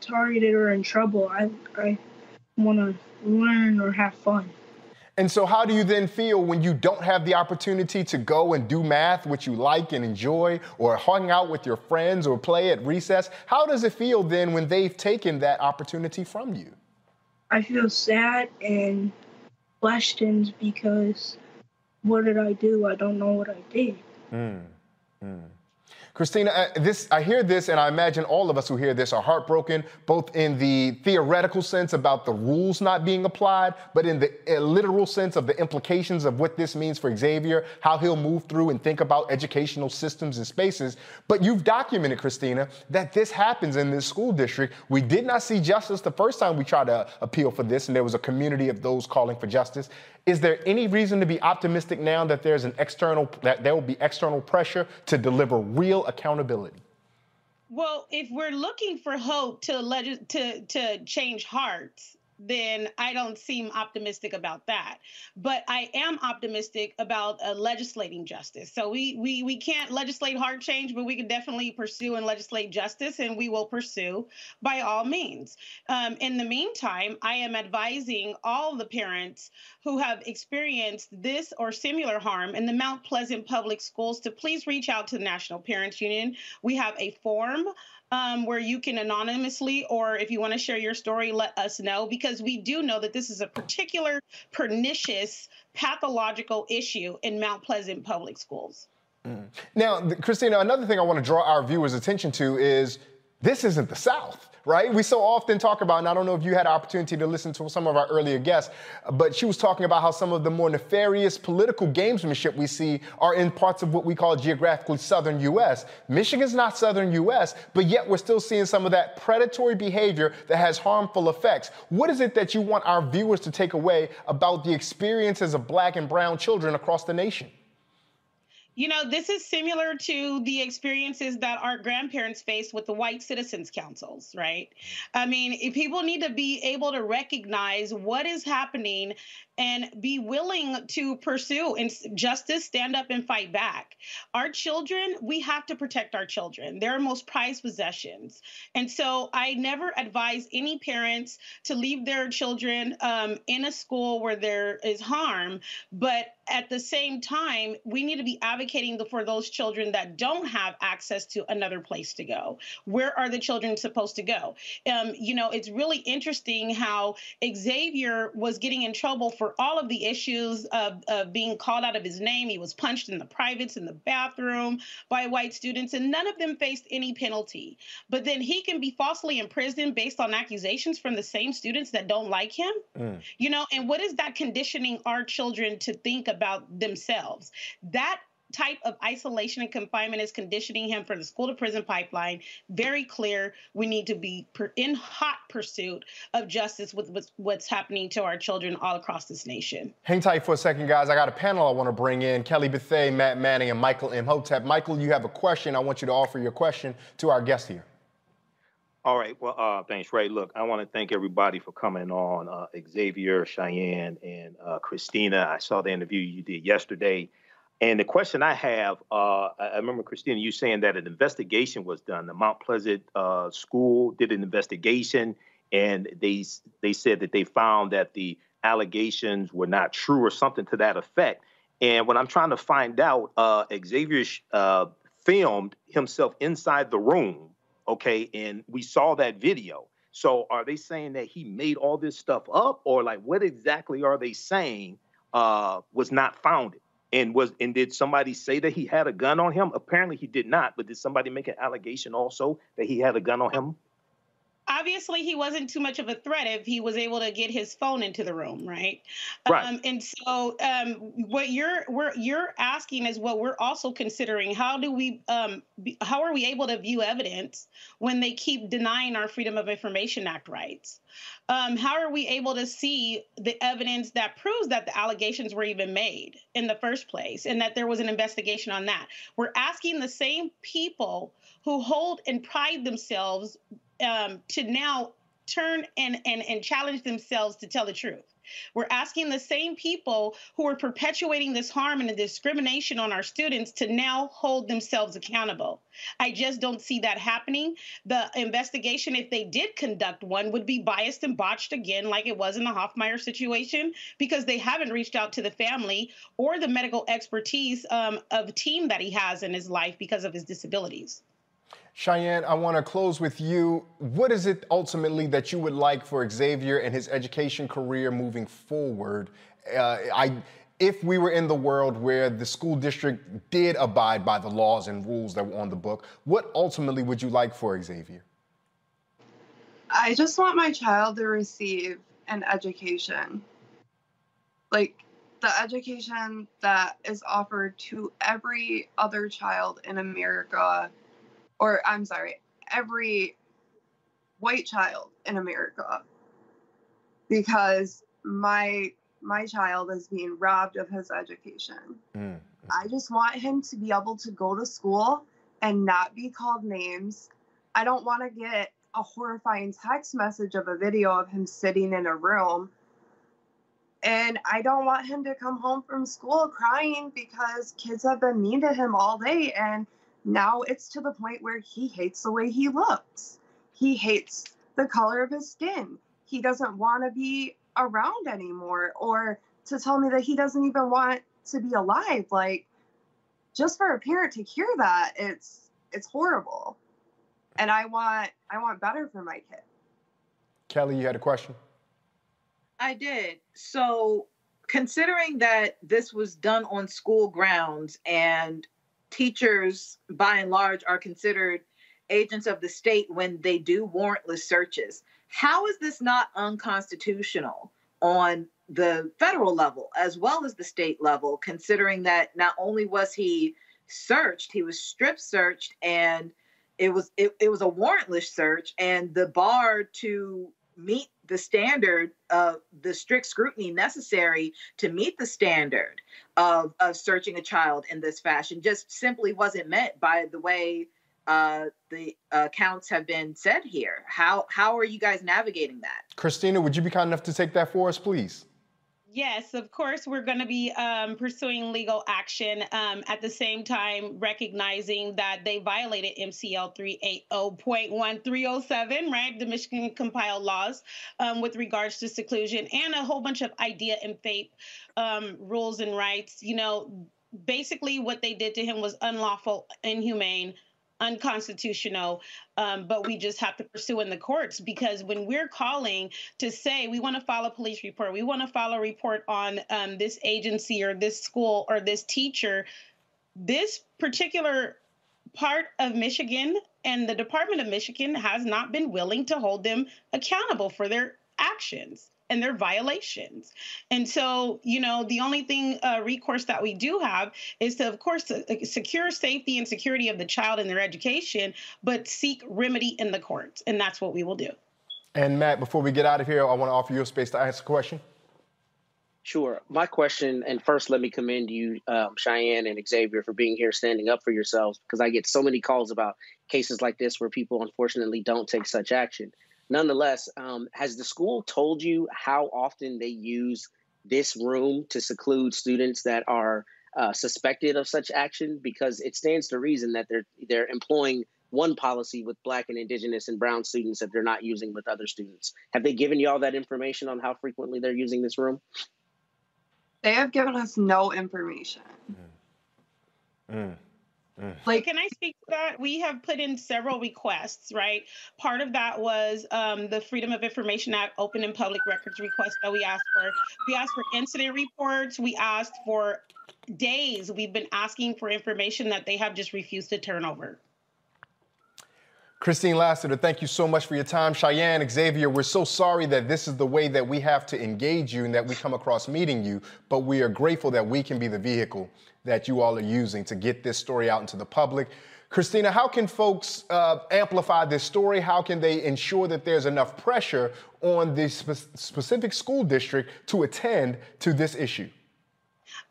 targeted or in trouble. I I want to learn or have fun. And so how do you then feel when you don't have the opportunity to go and do math, which you like and enjoy, or hang out with your friends or play at recess? How does it feel then when they've taken that opportunity from you? I feel sad and questioned because what did I do? I don't know what I did. Mm, mm. Christina, I, this, I hear this, and I imagine all of us who hear this are heartbroken, both in the theoretical sense about the rules not being applied, but in the uh, literal sense of the implications of what this means for Xavier, how he'll move through and think about educational systems and spaces. But you've documented, Christina, that this happens in this school district. We did not see justice the first time we tried to appeal for this, and there was a community of those calling for justice. Is there any reason to be optimistic now that there's an external, that there will be external pressure to deliver real accountability? Well, if we're looking for hope to legis- to to change hearts, then I don't seem optimistic about that. But I am optimistic about uh, legislating justice. So we, we we can't legislate heart change, but we can definitely pursue and legislate justice, and we will pursue by all means. Um, in the meantime, I am advising all the parents who have experienced this or similar harm in the Mount Pleasant Public Schools to please reach out to the National Parents Union. We have a form Um, where you can anonymously, or if you want to share your story, let us know, because we do know that this is a particular pernicious, pathological issue in Mount Pleasant Public Schools. Mm. Now, Christina, another thing I want to draw our viewers' attention to is this isn't the South, right? We so often talk about, and I don't know if you had an opportunity to listen to some of our earlier guests, but she was talking about how some of the more nefarious political gamesmanship we see are in parts of what we call geographically southern U S. Michigan's not southern U S, but yet we're still seeing some of that predatory behavior that has harmful effects. What is it that you want our viewers to take away about the experiences of black and brown children across the nation? You know, this is similar to the experiences that our grandparents face with the white citizens' councils, right? I mean, if people need to be able to recognize what is happening and be willing to pursue justice, stand up and fight back. Our children, we have to protect our children. They're our most prized possessions. And so I never advise any parents to leave their children um, in a school where there is harm, but at the same time, we need to be advocating for those children that don't have access to another place to go. Where are the children supposed to go? Um, you know, it's really interesting how Xavier was getting in trouble for all of the issues of, of being called out of his name. He was punched in the privates, in the bathroom by white students, and none of them faced any penalty. But then he can be falsely imprisoned based on accusations from the same students that don't like him. Mm. You know, and what is that conditioning our children to think about? about themselves? That type of isolation and confinement is conditioning him for the school to prison pipeline. Very clear. We need to be per, in hot pursuit of justice with, with what's happening to our children all across this nation. Hang tight for a second, guys. I got a panel I want to bring in. Kelly Bethea, Matt Manning, and Michael Imhotep. Michael, you have a question. I want you to offer your question to our guest here. All right. Well, uh, thanks, Ray. Look, I want to thank everybody for coming on. Uh, Xavier, Cheyenne, and uh, Christina. I saw the interview you did yesterday. And the question I have, uh, I remember, Christina, you saying that an investigation was done. The Mount Pleasant uh, school did an investigation, and they they said that they found that the allegations were not true or something to that effect. And what I'm trying to find out, uh, Xavier uh, filmed himself inside the room. Okay, and we saw that video. So are they saying that he made all this stuff up, or like what exactly are they saying uh, was not founded? And was and did somebody say that he had a gun on him? Apparently he did not, but did somebody make an allegation also that he had a gun on him? Obviously, he wasn't too much of a threat if he was able to get his phone into the room, right? Right. Um, and so, um, what you're we're, you're asking is what we're also considering. How do we, um, be, how are we able to view evidence when they keep denying our Freedom of Information Act rights? Um, how are we able to see the evidence that proves that the allegations were even made in the first place, and that there was an investigation on that? We're asking the same people who hold and pride themselves Um, to now turn and, and, and challenge themselves to tell the truth. We're asking the same people who are perpetuating this harm and the discrimination on our students to now hold themselves accountable. I just don't see that happening. The investigation, if they did conduct one, would be biased and botched again, like it was in the Hoffmeier situation, because they haven't reached out to the family or the medical expertise um, of team that he has in his life because of his disabilities. Cheyenne, I want to close with you. What is it ultimately that you would like for Xavier and his education career moving forward? Uh, I, if we were in the world where the school district did abide by the laws and rules that were on the book, what ultimately would you like for Xavier? I just want my child to receive an education. Like, the education that is offered to every other child in America, or I'm sorry, every white child in America, because my my child is being robbed of his education. Mm. I just want him to be able to go to school and not be called names. I don't want to get a horrifying text message of a video of him sitting in a room. And I don't want him to come home from school crying because kids have been mean to him all day. And now it's to the point where he hates the way he looks. He hates the color of his skin. He doesn't want to be around anymore, or to tell me that he doesn't even want to be alive. Like, just for a parent to hear that, it's it's horrible. And I want I want better for my kid. Kelly, you had a question? I did. So considering that this was done on school grounds and teachers, by and large, are considered agents of the state when they do warrantless searches, how is this not unconstitutional on the federal level as well as the state level, considering that not only was he searched, he was strip searched, and it was it, it was a warrantless search, and the bar to meet the standard of the strict scrutiny necessary to meet the standard of, of searching a child in this fashion just simply wasn't met by the way uh, the uh, counts have been said here. How, how are you guys navigating that? Christina, would you be kind enough to take that for us, please? Yes, of course, we're going to be um, pursuing legal action, um, at the same time recognizing that they violated M C L three eighty point one three oh seven, right, the Michigan compiled laws, um, with regards to seclusion and a whole bunch of idea and faith um, rules and rights. You know, basically what they did to him was unlawful, inhumane, unconstitutional, um, but we just have to pursue in the courts, because when we're calling to say we want to file a police report, we want to file a report on um, this agency or this school or this teacher, this particular part of Michigan and the Department of Michigan has not been willing to hold them accountable for their actions and their violations. And so, you know, the only thing uh, recourse that we do have is to, of course, uh, secure safety and security of the child and their education, but seek remedy in the courts. And that's what we will do. And Matt, before we get out of here, I want to offer you a space to ask a question. Sure. My question, and first let me commend you, um, Cheyenne and Xavier, for being here, standing up for yourselves, because I get so many calls about cases like this where people unfortunately don't take such action. Nonetheless, um, has the school told you how often they use this room to seclude students that are uh, suspected of such action? Because it stands to reason that they're they're employing one policy with Black and Indigenous and Brown students that they're not using with other students. Have they given you all that information on how frequently they're using this room? They have given us no information. Mm. Mm. Like, can I speak to that? We have put in several requests, right? Part of that was um, the Freedom of Information Act open and public records request that we asked for. We asked for incident reports. We asked for days. We've been asking for information that they have just refused to turn over. Christine Lassiter, thank you so much for your time. Cheyenne, Xavier, we're so sorry that this is the way that we have to engage you and that we come across meeting you, but we are grateful that we can be the vehicle that you all are using to get this story out into the public. Christina, how can folks uh, amplify this story? How can they ensure that there's enough pressure on the spe- specific school district to attend to this issue?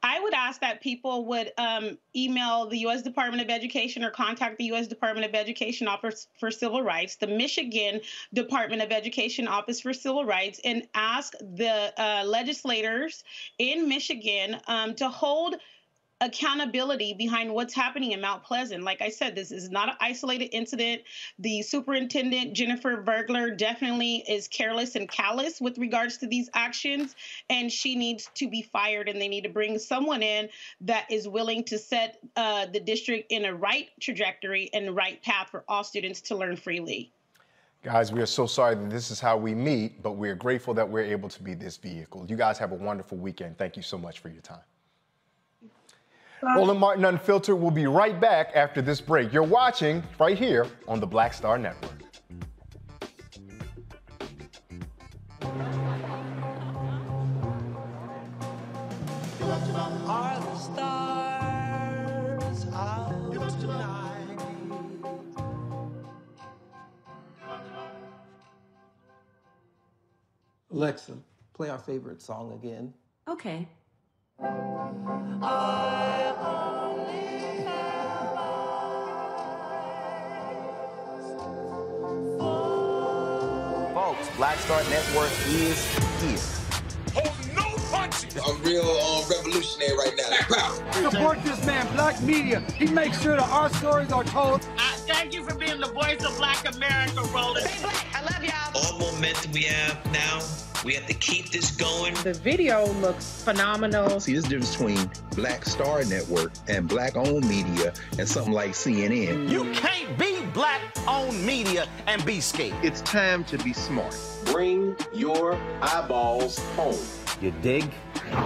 I would ask that people would um, email the U S Department of Education or contact the U S Department of Education Office for Civil Rights, the Michigan Department of Education Office for Civil Rights, and ask the uh, legislators in Michigan um, to hold accountability behind what's happening in Mount Pleasant. Like I said, this is not an isolated incident. The superintendent, Jennifer Vergler, definitely is careless and callous with regards to these actions, and she needs to be fired, and they need to bring someone in that is willing to set uh, the district in a right trajectory and the right path for all students to learn freely. Guys, we are so sorry that this is how we meet, but we're grateful that we're able to be this vehicle. You guys have a wonderful weekend. Thank you so much for your time. Roland Martin Unfiltered will be right back after this break. You're watching right here on the Black Star Network. Are the stars out tonight? Alexa, play our favorite song again. Okay. I only have eyes. Folks, Black Star Network is east. A real uh, revolutionary right now. Support this man, Black Media. He makes sure that our stories are told. Uh, thank you for being the voice of Black America, Roland. Hey, Black, I love y'all. All momentum we have now, we have to keep this going. The video looks phenomenal. See, this difference between Black Star Network and Black-owned media and something like C N N. You can't be Black-owned media and be scared. It's time to be smart. Bring your eyeballs home. You dig? Hi,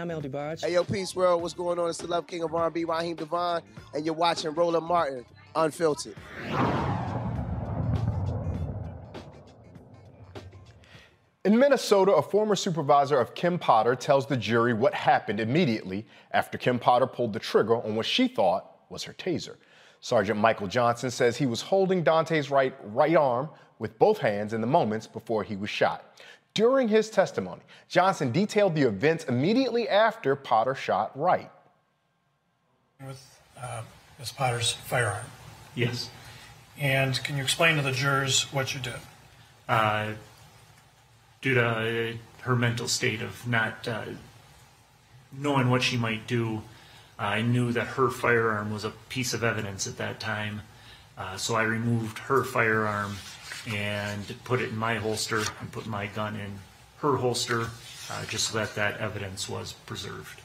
I'm L D Barge. Hey, yo, Peace World. What's going on? It's the Love King of R and B, Raheem Devon, and you're watching Roland Martin Unfiltered. In Minnesota, a former supervisor of Kim Potter tells the jury what happened immediately after Kim Potter pulled the trigger on what she thought was her taser. Sergeant Michael Johnson says he was holding Daunte's right, right arm with both hands in the moments before he was shot. During his testimony, Johnson detailed the events immediately after Potter shot Wright. With uh, Miz Potter's firearm? Yes. And can you explain to the jurors what you did? Uh... Due to uh, her mental state of not uh, knowing what she might do, uh, I knew that her firearm was a piece of evidence at that time. Uh, so I removed her firearm and put it in my holster and put my gun in her holster uh, just so that that evidence was preserved.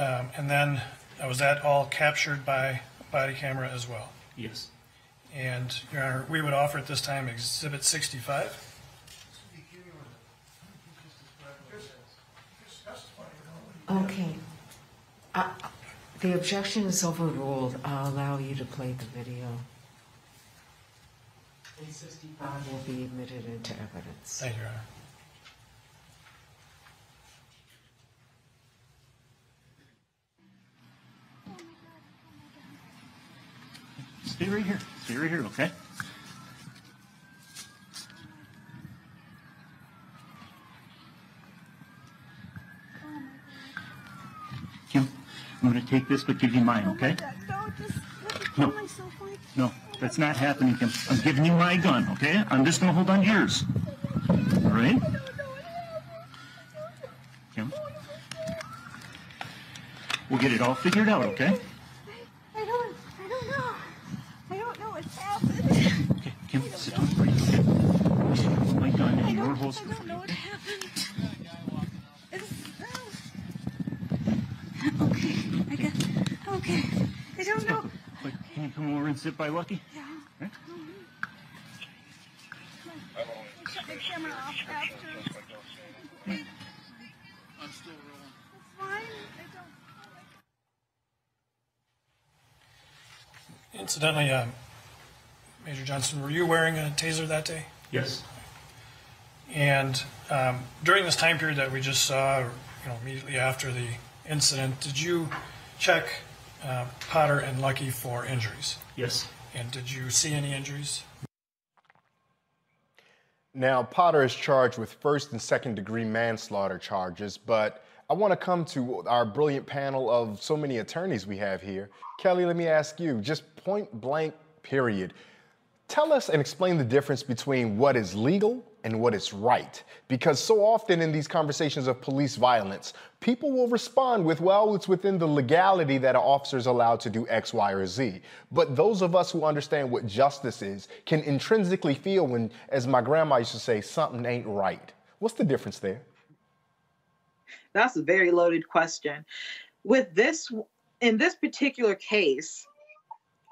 Okay. Um, and then was that all captured by body camera as well? Yes. And, Your Honor, we would offer at this time Exhibit sixty-five. Okay. Uh, the objection is overruled. I'll allow you to play the video. eight sixty-five will be admitted into evidence. Thank you, Your Honor. Stay right here. Stay right here, okay? Kim, I'm going to take this but give you mine, okay? No, no, that's not happening, Kim. I'm giving you my gun, okay? I'm just going to hold on to yours. All right? Kim, we'll get it all figured out, okay? Kim, sit down for you, okay? Oh my God, in your holster. I don't know what happened. It's... Okay, I got... Okay, I don't know. Wait, can you come over and sit by Lucky? Yeah. Right? Mm-hmm. Shut the camera off after. Please. I'm still rolling. It's fine. I don't... Incidentally, um... Major Johnson, were you wearing a taser that day? Yes. And um, during this time period that we just saw, you know, immediately after the incident, did you check uh, Potter and Lucky for injuries? Yes. And did you see any injuries? Now, Potter is charged with first and second degree manslaughter charges, but I want to come to our brilliant panel of so many attorneys we have here. Kelly, let me ask you, just point blank period. Tell us and explain the difference between what is legal and what is right. Because so often in these conversations of police violence, people will respond with, well, it's within the legality that an officer is allowed to do X, Y, or Z. But those of us who understand what justice is can intrinsically feel when, as my grandma used to say, something ain't right. What's the difference there? That's a very loaded question. With this in this particular case,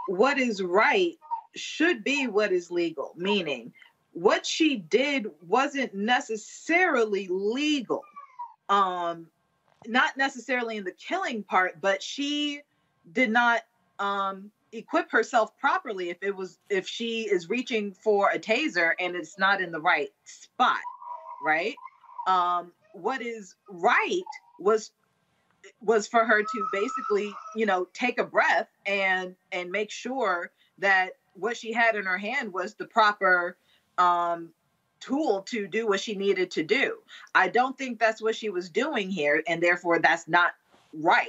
what is right should be what is legal, meaning what she did wasn't necessarily legal. Um, not necessarily in the killing part, but she did not um, equip herself properly if it was if she is reaching for a taser and it's not in the right spot, right? Um, what is right was was for her to basically, you know, take a breath and and make sure that what she had in her hand was the proper um, tool to do what she needed to do. I don't think that's what she was doing here, and therefore that's not right.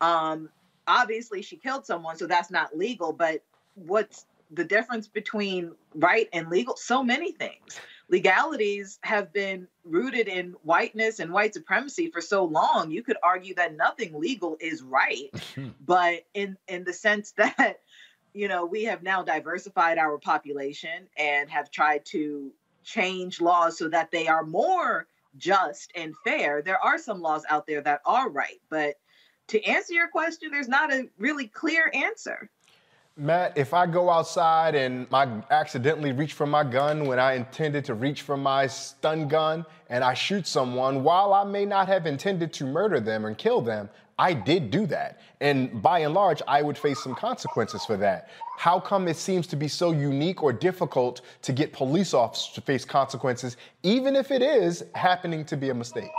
Um, obviously she killed someone, so that's not legal, but what's the difference between right and legal? So many things. Legalities have been rooted in whiteness and white supremacy for so long. You could argue that nothing legal is right, but in, in the sense that, you know, we have now diversified our population and have tried to change laws so that they are more just and fair. There are some laws out there that are right, but to answer your question, there's not a really clear answer. Matt, if I go outside and I accidentally reach for my gun when I intended to reach for my stun gun and I shoot someone, while I may not have intended to murder them and kill them, I did do that. And by and large, I would face some consequences for that. How come it seems to be so unique or difficult to get police officers to face consequences, even if it is happening to be a mistake?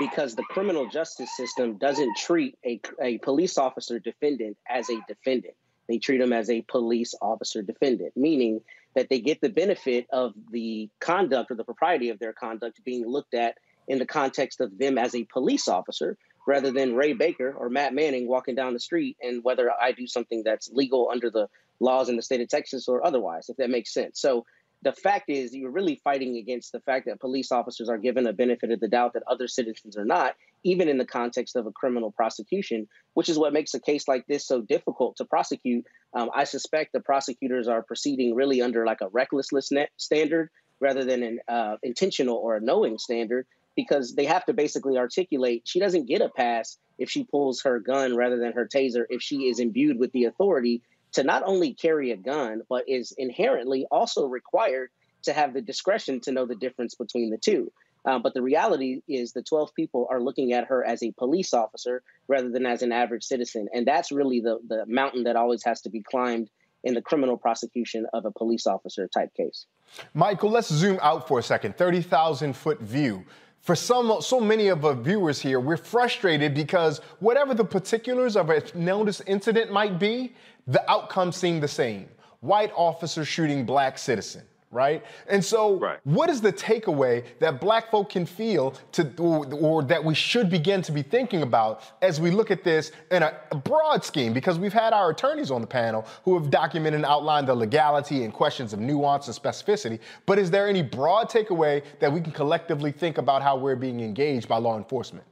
Because the criminal justice system doesn't treat a, a police officer defendant as a defendant. They treat them as a police officer defendant, meaning that they get the benefit of the conduct or the propriety of their conduct being looked at in the context of them as a police officer, rather than Ray Baker or Matt Manning walking down the street and whether I do something that's legal under the laws in the state of Texas or otherwise, if that makes sense. So the fact is, you're really fighting against the fact that police officers are given a benefit of the doubt that other citizens are not, even in the context of a criminal prosecution, which is what makes a case like this so difficult to prosecute. Um, I suspect the prosecutors are proceeding really under like a recklessness standard rather than an uh, intentional or a knowing standard, because they have to basically articulate she doesn't get a pass if she pulls her gun rather than her taser, if she is imbued with the authority to not only carry a gun, but is inherently also required to have the discretion to know the difference between the two. Uh, but the reality is the twelve people are looking at her as a police officer rather than as an average citizen. And that's really the, the mountain that always has to be climbed in the criminal prosecution of a police officer type case. Michael, let's zoom out for a second, thirty thousand foot view. For some, so many of our viewers here, we're frustrated because whatever the particulars of a notice incident might be, the outcome seemed the same. White officer shooting black citizen, right? And so right. What is the takeaway that black folk can feel to, or, or that we should begin to be thinking about as we look at this in a, a broad scheme? Because we've had our attorneys on the panel who have documented and outlined the legality and questions of nuance and specificity. But is there any broad takeaway that we can collectively think about how we're being engaged by law enforcement?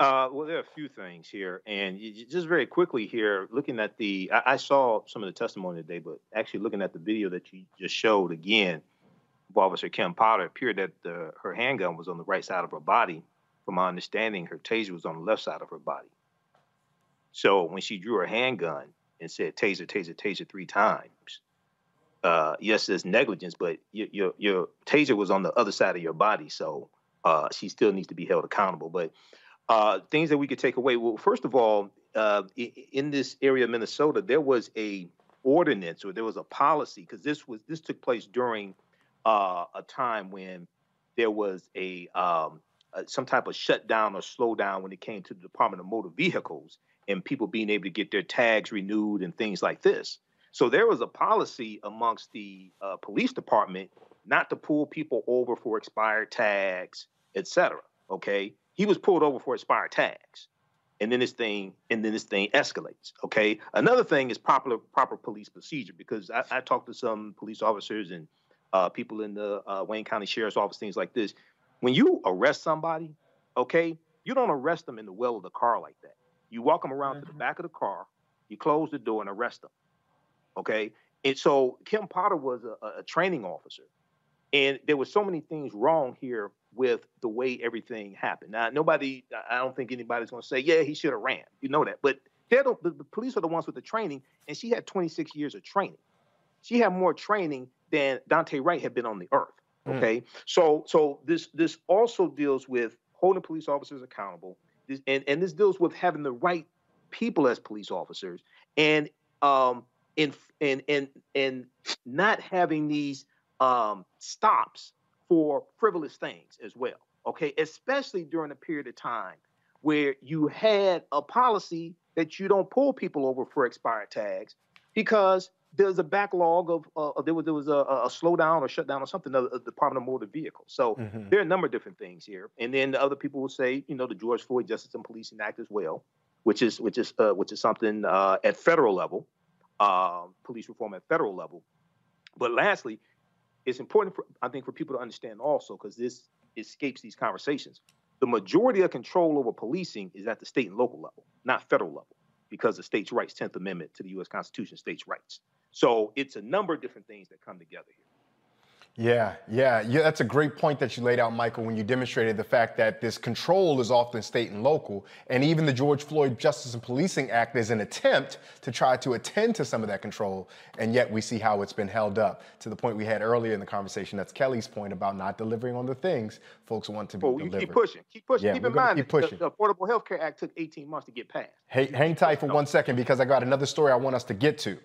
Uh, well, there are a few things here, and you, just very quickly here, looking at the, I, I saw some of the testimony today, but actually looking at the video that you just showed again, of Officer Kim Potter, it appeared that the, her handgun was on the right side of her body. From my understanding, her taser was on the left side of her body. So when she drew her handgun and said taser, taser, taser three times, uh, yes, there's negligence, but your, your, your taser was on the other side of your body, so uh, she still needs to be held accountable. But Uh, things that we could take away. Well, first of all, uh, in this area of Minnesota, there was a ordinance or there was a policy, because this was this took place during uh, a time when there was a um, uh, some type of shutdown or slowdown when it came to the Department of Motor Vehicles and people being able to get their tags renewed and things like this. So there was a policy amongst the uh, police department not to pull people over for expired tags, et cetera. Okay. He was pulled over for expired tags, and then this thing, and then this thing escalates. Okay. Another thing is proper proper police procedure, because I, I talked to some police officers and uh, people in the uh, Wayne County Sheriff's Office, things like this. When you arrest somebody, okay, you don't arrest them in the well of the car like that. You walk them around mm-hmm. to the back of the car, you close the door and arrest them. Okay. And so Kim Potter was a, a training officer, and there were so many things wrong here with the way everything happened. Now, nobody, I don't think anybody's going to say, yeah, he should have ran. You know that. But they're the, the police are the ones with the training, and she had twenty-six years of training. She had more training than Daunte Wright had been on the earth. Okay. Mm. So so this this also deals with holding police officers accountable. This, and, and this deals with having the right people as police officers and um and and and, and not having these um stops for frivolous things as well. Okay, especially during a period of time where you had a policy that you don't pull people over for expired tags because there's a backlog of, uh, there was there was a, a slowdown or shutdown or something of the Department of Motor Vehicles. So mm-hmm. there are a number of different things here. And then the other people will say, you know, the George Floyd Justice and Policing Act as well, which is which is uh, which is something uh, at federal level, uh, police reform at federal level. But lastly, it's important, for, I think, for people to understand also, because this escapes these conversations. The majority of control over policing is at the state and local level, not federal level, because of states' rights, tenth Amendment to the U S Constitution, states' rights. So it's a number of different things that come together here. Yeah, yeah, yeah. That's a great point that you laid out, Michael, when you demonstrated the fact that this control is often state and local, and even the George Floyd Justice and Policing Act is an attempt to try to attend to some of that control, and yet we see how it's been held up. To the point we had earlier in the conversation, that's Kelly's point about not delivering on the things folks want to be well, delivered. Keep pushing, keep pushing. Yeah, keep in mind keep pushing. The, the Affordable Health Care Act took eighteen months to get passed. Hey, hang tight for one second because I got another story I want us to get to.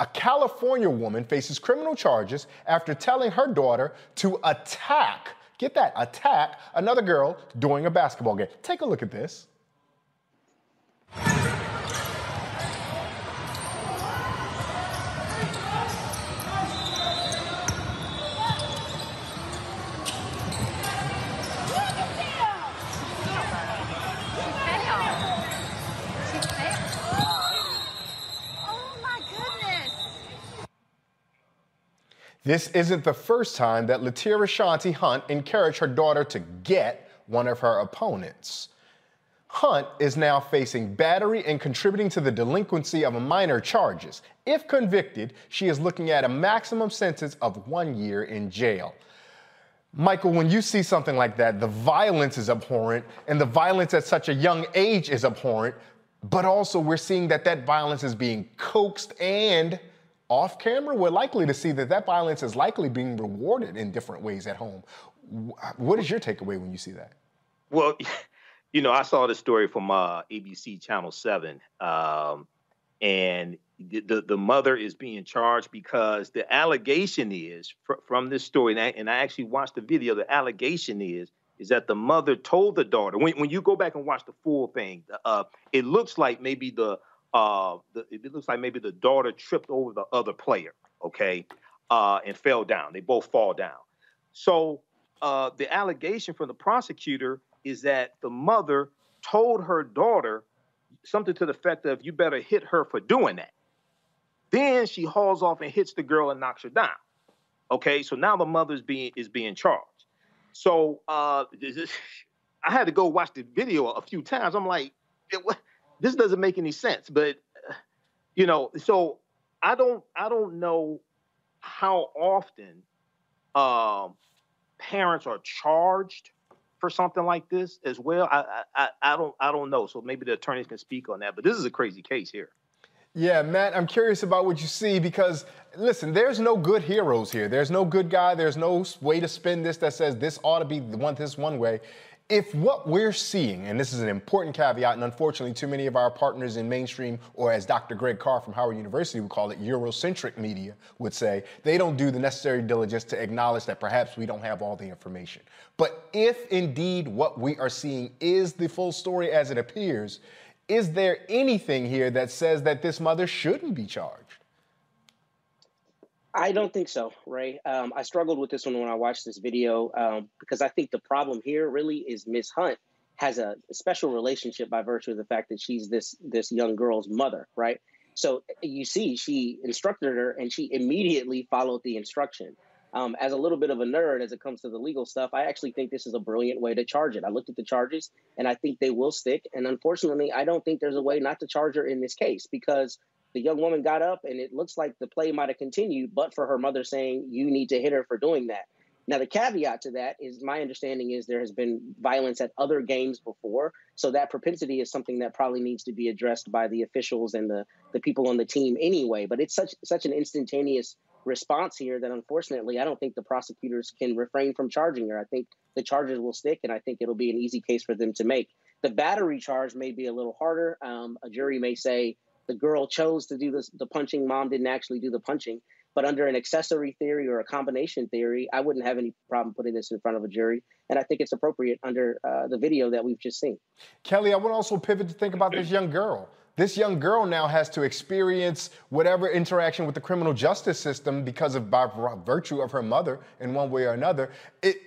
A California woman faces criminal charges after telling her daughter to attack, get that, attack another girl during a basketball game. Take a look at this. This isn't the first time that Latira Shanti Hunt encouraged her daughter to get one of her opponents. Hunt is now facing battery and contributing to the delinquency of a minor charges. If convicted, she is looking at a maximum sentence of one year in jail. Michael, when you see something like that, the violence is abhorrent, and the violence at such a young age is abhorrent, but also we're seeing that that violence is being coaxed and off camera, we're likely to see that that violence is likely being rewarded in different ways at home. What is your takeaway when you see that? Well, you know, I saw this story from uh, A B C Channel seven, um, and the, the mother is being charged because the allegation is, fr- from this story, and I, and I actually watched the video, the allegation is, is that the mother told the daughter, when, when you go back and watch the full thing, uh, it looks like maybe the Uh, the, it looks like maybe the daughter tripped over the other player, okay, uh, and fell down. They both fall down. So uh, the allegation from the prosecutor is that the mother told her daughter something to the effect of, you better hit her for doing that. Then she hauls off and hits the girl and knocks her down. Okay, so now the mother is being, is being charged. So uh, this, I had to go watch the video a few times. I'm like, what? This doesn't make any sense, but, you know, so I don't I don't know how often um, parents are charged for something like this as well. I, I I don't I don't know. So maybe the attorneys can speak on that. But this is a crazy case here. Yeah, Matt, I'm curious about what you see because, listen, there's no good heroes here. There's no good guy. There's no way to spin this that says this ought to be one this one way. If what we're seeing, and this is an important caveat, and unfortunately too many of our partners in mainstream, or as Doctor Greg Carr from Howard University would call it, Eurocentric media would say, they don't do the necessary diligence to acknowledge that perhaps we don't have all the information. But if indeed what we are seeing is the full story as it appears, is there anything here that says that this mother shouldn't be charged? I don't think so, Ray. Um, I struggled with this one when I watched this video um, because I think the problem here really is Miss Hunt has a special relationship by virtue of the fact that she's this this young girl's mother, right? So you see, she instructed her and she immediately followed the instruction. Um, as a little bit of a nerd as it comes to the legal stuff, I actually think this is a brilliant way to charge it. I looked at the charges and I think they will stick. And unfortunately, I don't think there's a way not to charge her in this case because the young woman got up, and it looks like the play might have continued, but for her mother saying, you need to hit her for doing that. Now, the caveat to that is my understanding is there has been violence at other games before. So that propensity is something that probably needs to be addressed by the officials and the, the people on the team anyway. But it's such such an instantaneous response here that, unfortunately, I don't think the prosecutors can refrain from charging her. I think the charges will stick, and I think it'll be an easy case for them to make. The battery charge may be a little harder. Um, a jury may say the girl chose to do this, the punching. Mom didn't actually do the punching. But under an accessory theory or a combination theory, I wouldn't have any problem putting this in front of a jury. And I think it's appropriate under uh, the video that we've just seen. Kelly, I want to also pivot to think about this young girl. This young girl now has to experience whatever interaction with the criminal justice system because of by virtue of her mother in one way or another. It,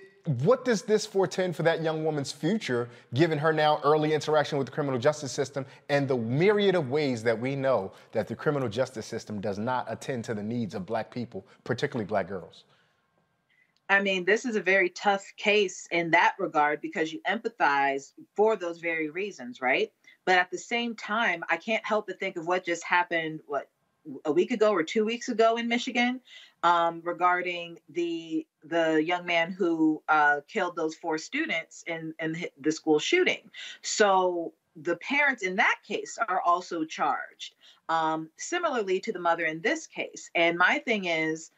what does this portend for that young woman's future, given her now early interaction with the criminal justice system and the myriad of ways that we know that the criminal justice system does not attend to the needs of Black people, particularly Black girls? I mean, this is a very tough case in that regard because you empathize for those very reasons, right? But at the same time, I can't help but think of what just happened, what, a week ago or two weeks ago in Michigan, um, regarding the the young man who uh, killed those four students in, in the school shooting. So the parents in that case are also charged, um, similarly to the mother in this case. And my thing is,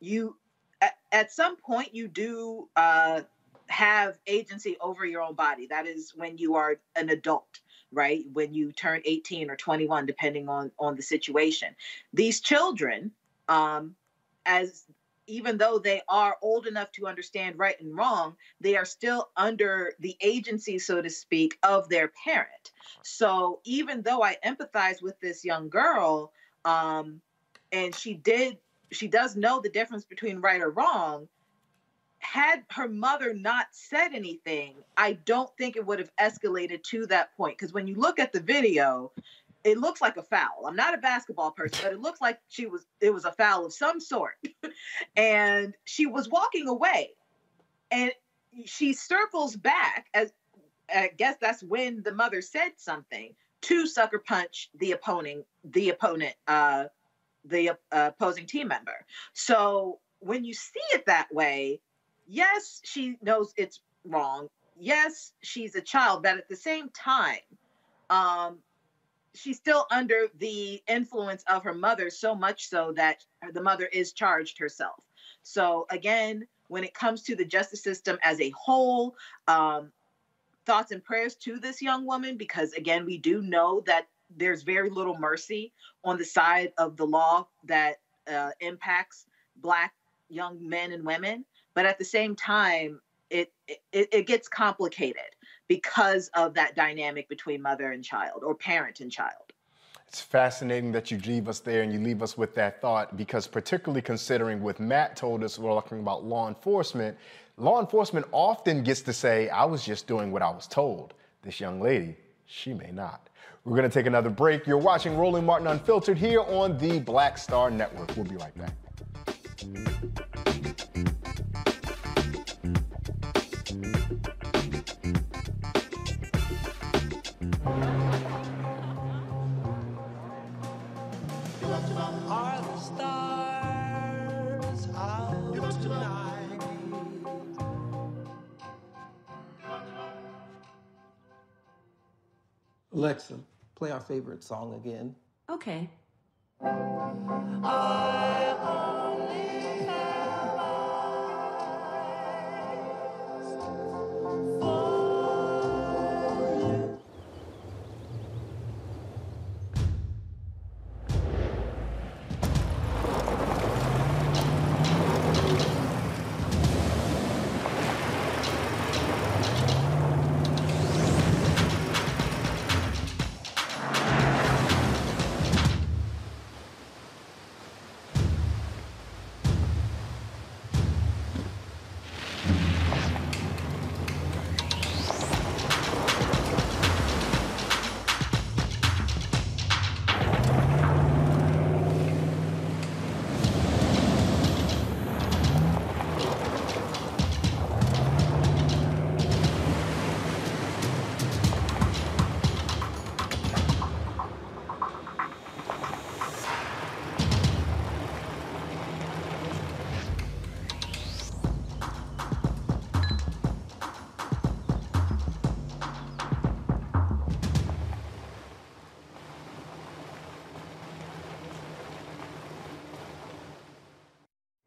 you at, at some point you do uh, have agency over your own body. That is when you are an adult, right? When you turn eighteen or twenty-one, depending on, on the situation. These children, um, as even though they are old enough to understand right and wrong, they are still under the agency, so to speak, of their parent. So even though I empathize with this young girl, um, and she did, she does know the difference between right or wrong, had her mother not said anything, I don't think it would have escalated to that point. Because when you look at the video, it looks like a foul. I'm not a basketball person, but it looks like she was. It was a foul of some sort. And she was walking away. And she circles back, as I guess that's when the mother said something, to sucker punch the opponent, the opponent, uh, the uh, opposing team member. So when you see it that way, yes, she knows it's wrong. Yes, she's a child, but at the same time, um, she's still under the influence of her mother, so much so that the mother is charged herself. So again, when it comes to the justice system as a whole, um, thoughts and prayers to this young woman, because again, we do know that there's very little mercy on the side of the law that uh, impacts Black young men and women. But at the same time, it, it it gets complicated because of that dynamic between mother and child, or parent and child. It's fascinating that you leave us there and you leave us with that thought, because particularly considering what Matt told us, we're talking about law enforcement. Law enforcement often gets to say, I was just doing what I was told. This young lady, she may not. We're going to take another break. You're watching Roland Martin Unfiltered here on the Black Star Network. We'll be right back. Alexa, play our favorite song again. Okay. I only have eyes for you.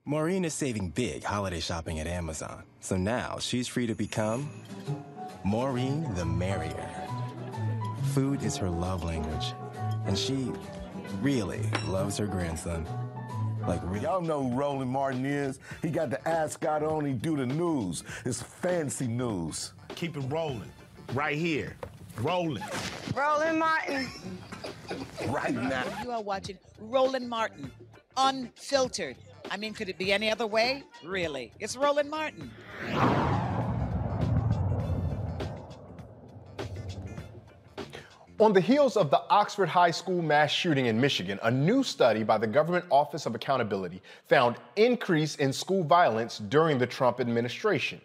Maureen is saving big holiday shopping at Amazon, so now she's free to become Maureen the Merrier. Food is her love language, and she really loves her grandson. Like, really. Y'all know who Roland Martin is. He got the ascot on, he do the news. It's fancy news. Keep it rolling, right here. Roland. Roland Martin. Right now. You are watching Roland Martin, Unfiltered. I mean, could it be any other way? Really? It's Roland Martin. On the heels of the Oxford High School mass shooting in Michigan, a new study by the Government Office of Accountability found increase in school violence during the Trump administration.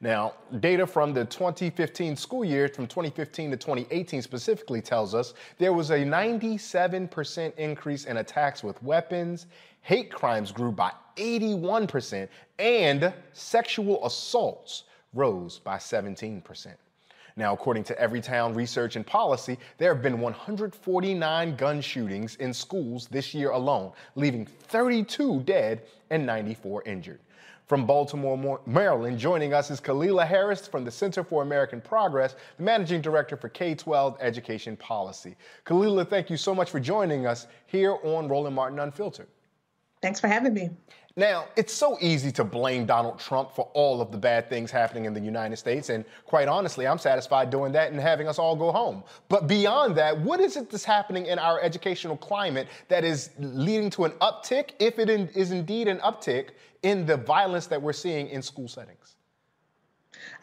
Now, data from the twenty fifteen school year, from twenty fifteen to twenty eighteen specifically, tells us there was a ninety-seven percent increase in attacks with weapons, hate crimes grew by eighty-one percent, and sexual assaults rose by seventeen percent. Now, according to Everytown Research and Policy, there have been one hundred forty-nine gun shootings in schools this year alone, leaving thirty-two dead and ninety-four injured. From Baltimore, Maryland, joining us is Kalila Harris from the Center for American Progress, the Managing Director for K twelve Education Policy. Kalila, thank you so much for joining us here on Roland Martin Unfiltered. Thanks for having me. Now, it's so easy to blame Donald Trump for all of the bad things happening in the United States, and quite honestly, I'm satisfied doing that and having us all go home. But beyond that, what is it that's happening in our educational climate that is leading to an uptick, if it is indeed an uptick, in the violence that we're seeing in school settings?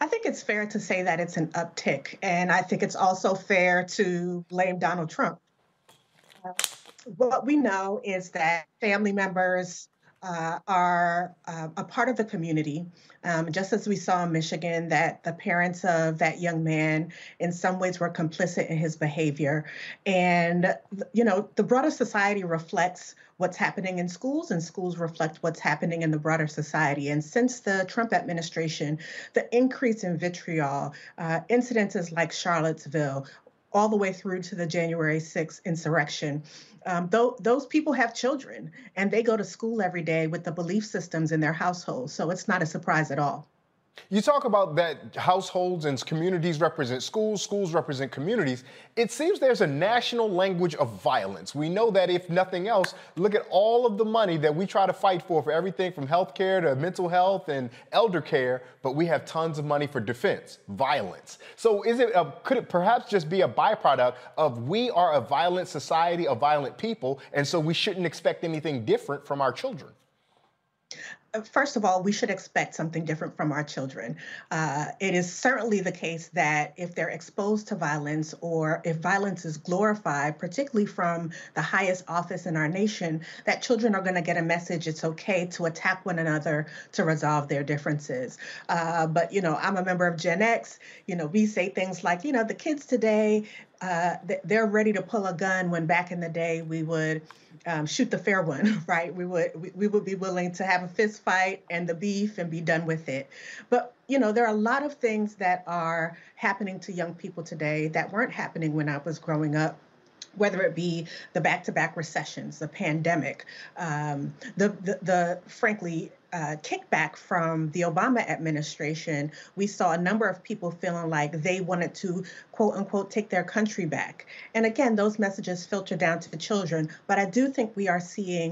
I think it's fair to say that it's an uptick, and I think it's also fair to blame Donald Trump. Uh, what we know is that family members uh, are uh, a part of the community, um, just as we saw in Michigan, that the parents of that young man in some ways were complicit in his behavior. And, you know, the broader society reflects what's happening in schools, and schools reflect what's happening in the broader society. And since the Trump administration, the increase in vitriol, uh, incidences like Charlottesville, all the way through to the January sixth insurrection, um, th- those people have children, and they go to school every day with the belief systems in their households. So it's not a surprise at all. You talk about that households and communities represent schools, schools represent communities. It seems there's a national language of violence. We know that, if nothing else, look at all of the money that we try to fight for, for everything from health care to mental health and elder care, but we have tons of money for defense, violence. So is it a, could it perhaps just be a byproduct of we are a violent society, a violent people, and so we shouldn't expect anything different from our children? First of all, we should expect something different from our children. Uh, it is certainly the case that if they're exposed to violence, or if violence is glorified, particularly from the highest office in our nation, that children are going to get a message it's okay to attack one another to resolve their differences. Uh, but, you know, I'm a member of Gen X. You know, we say things like, you know, the kids today, Uh, they're ready to pull a gun, when back in the day we would um, shoot the fair one, right? We would we, we would be willing to have a fist fight and the beef and be done with it. But, you know, there are a lot of things that are happening to young people today that weren't happening when I was growing up, whether it be the back-to-back recessions, the pandemic, um, the, the, the, frankly, Uh, kickback from the Obama administration. We saw a number of people feeling like they wanted to, quote unquote, take their country back. And again, those messages filter down to the children. But I do think we are seeing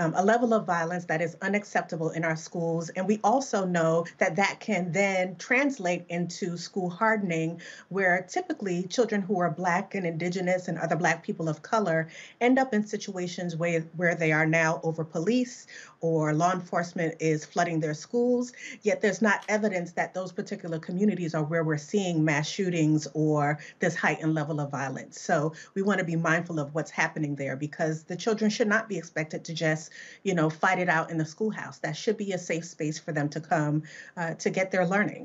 um, a level of violence that is unacceptable in our schools. And we also know that that can then translate into school hardening, where typically children who are Black and Indigenous and other Black people of color end up in situations where, where they are now over police, or law enforcement is flooding their schools, yet there's not evidence that those particular communities are where we're seeing mass shootings or this heightened level of violence. So we want to be mindful of what's happening there, because the children should not be expected to just, you know, fight it out in the schoolhouse. That should be a safe space for them to come uh, to get their learning.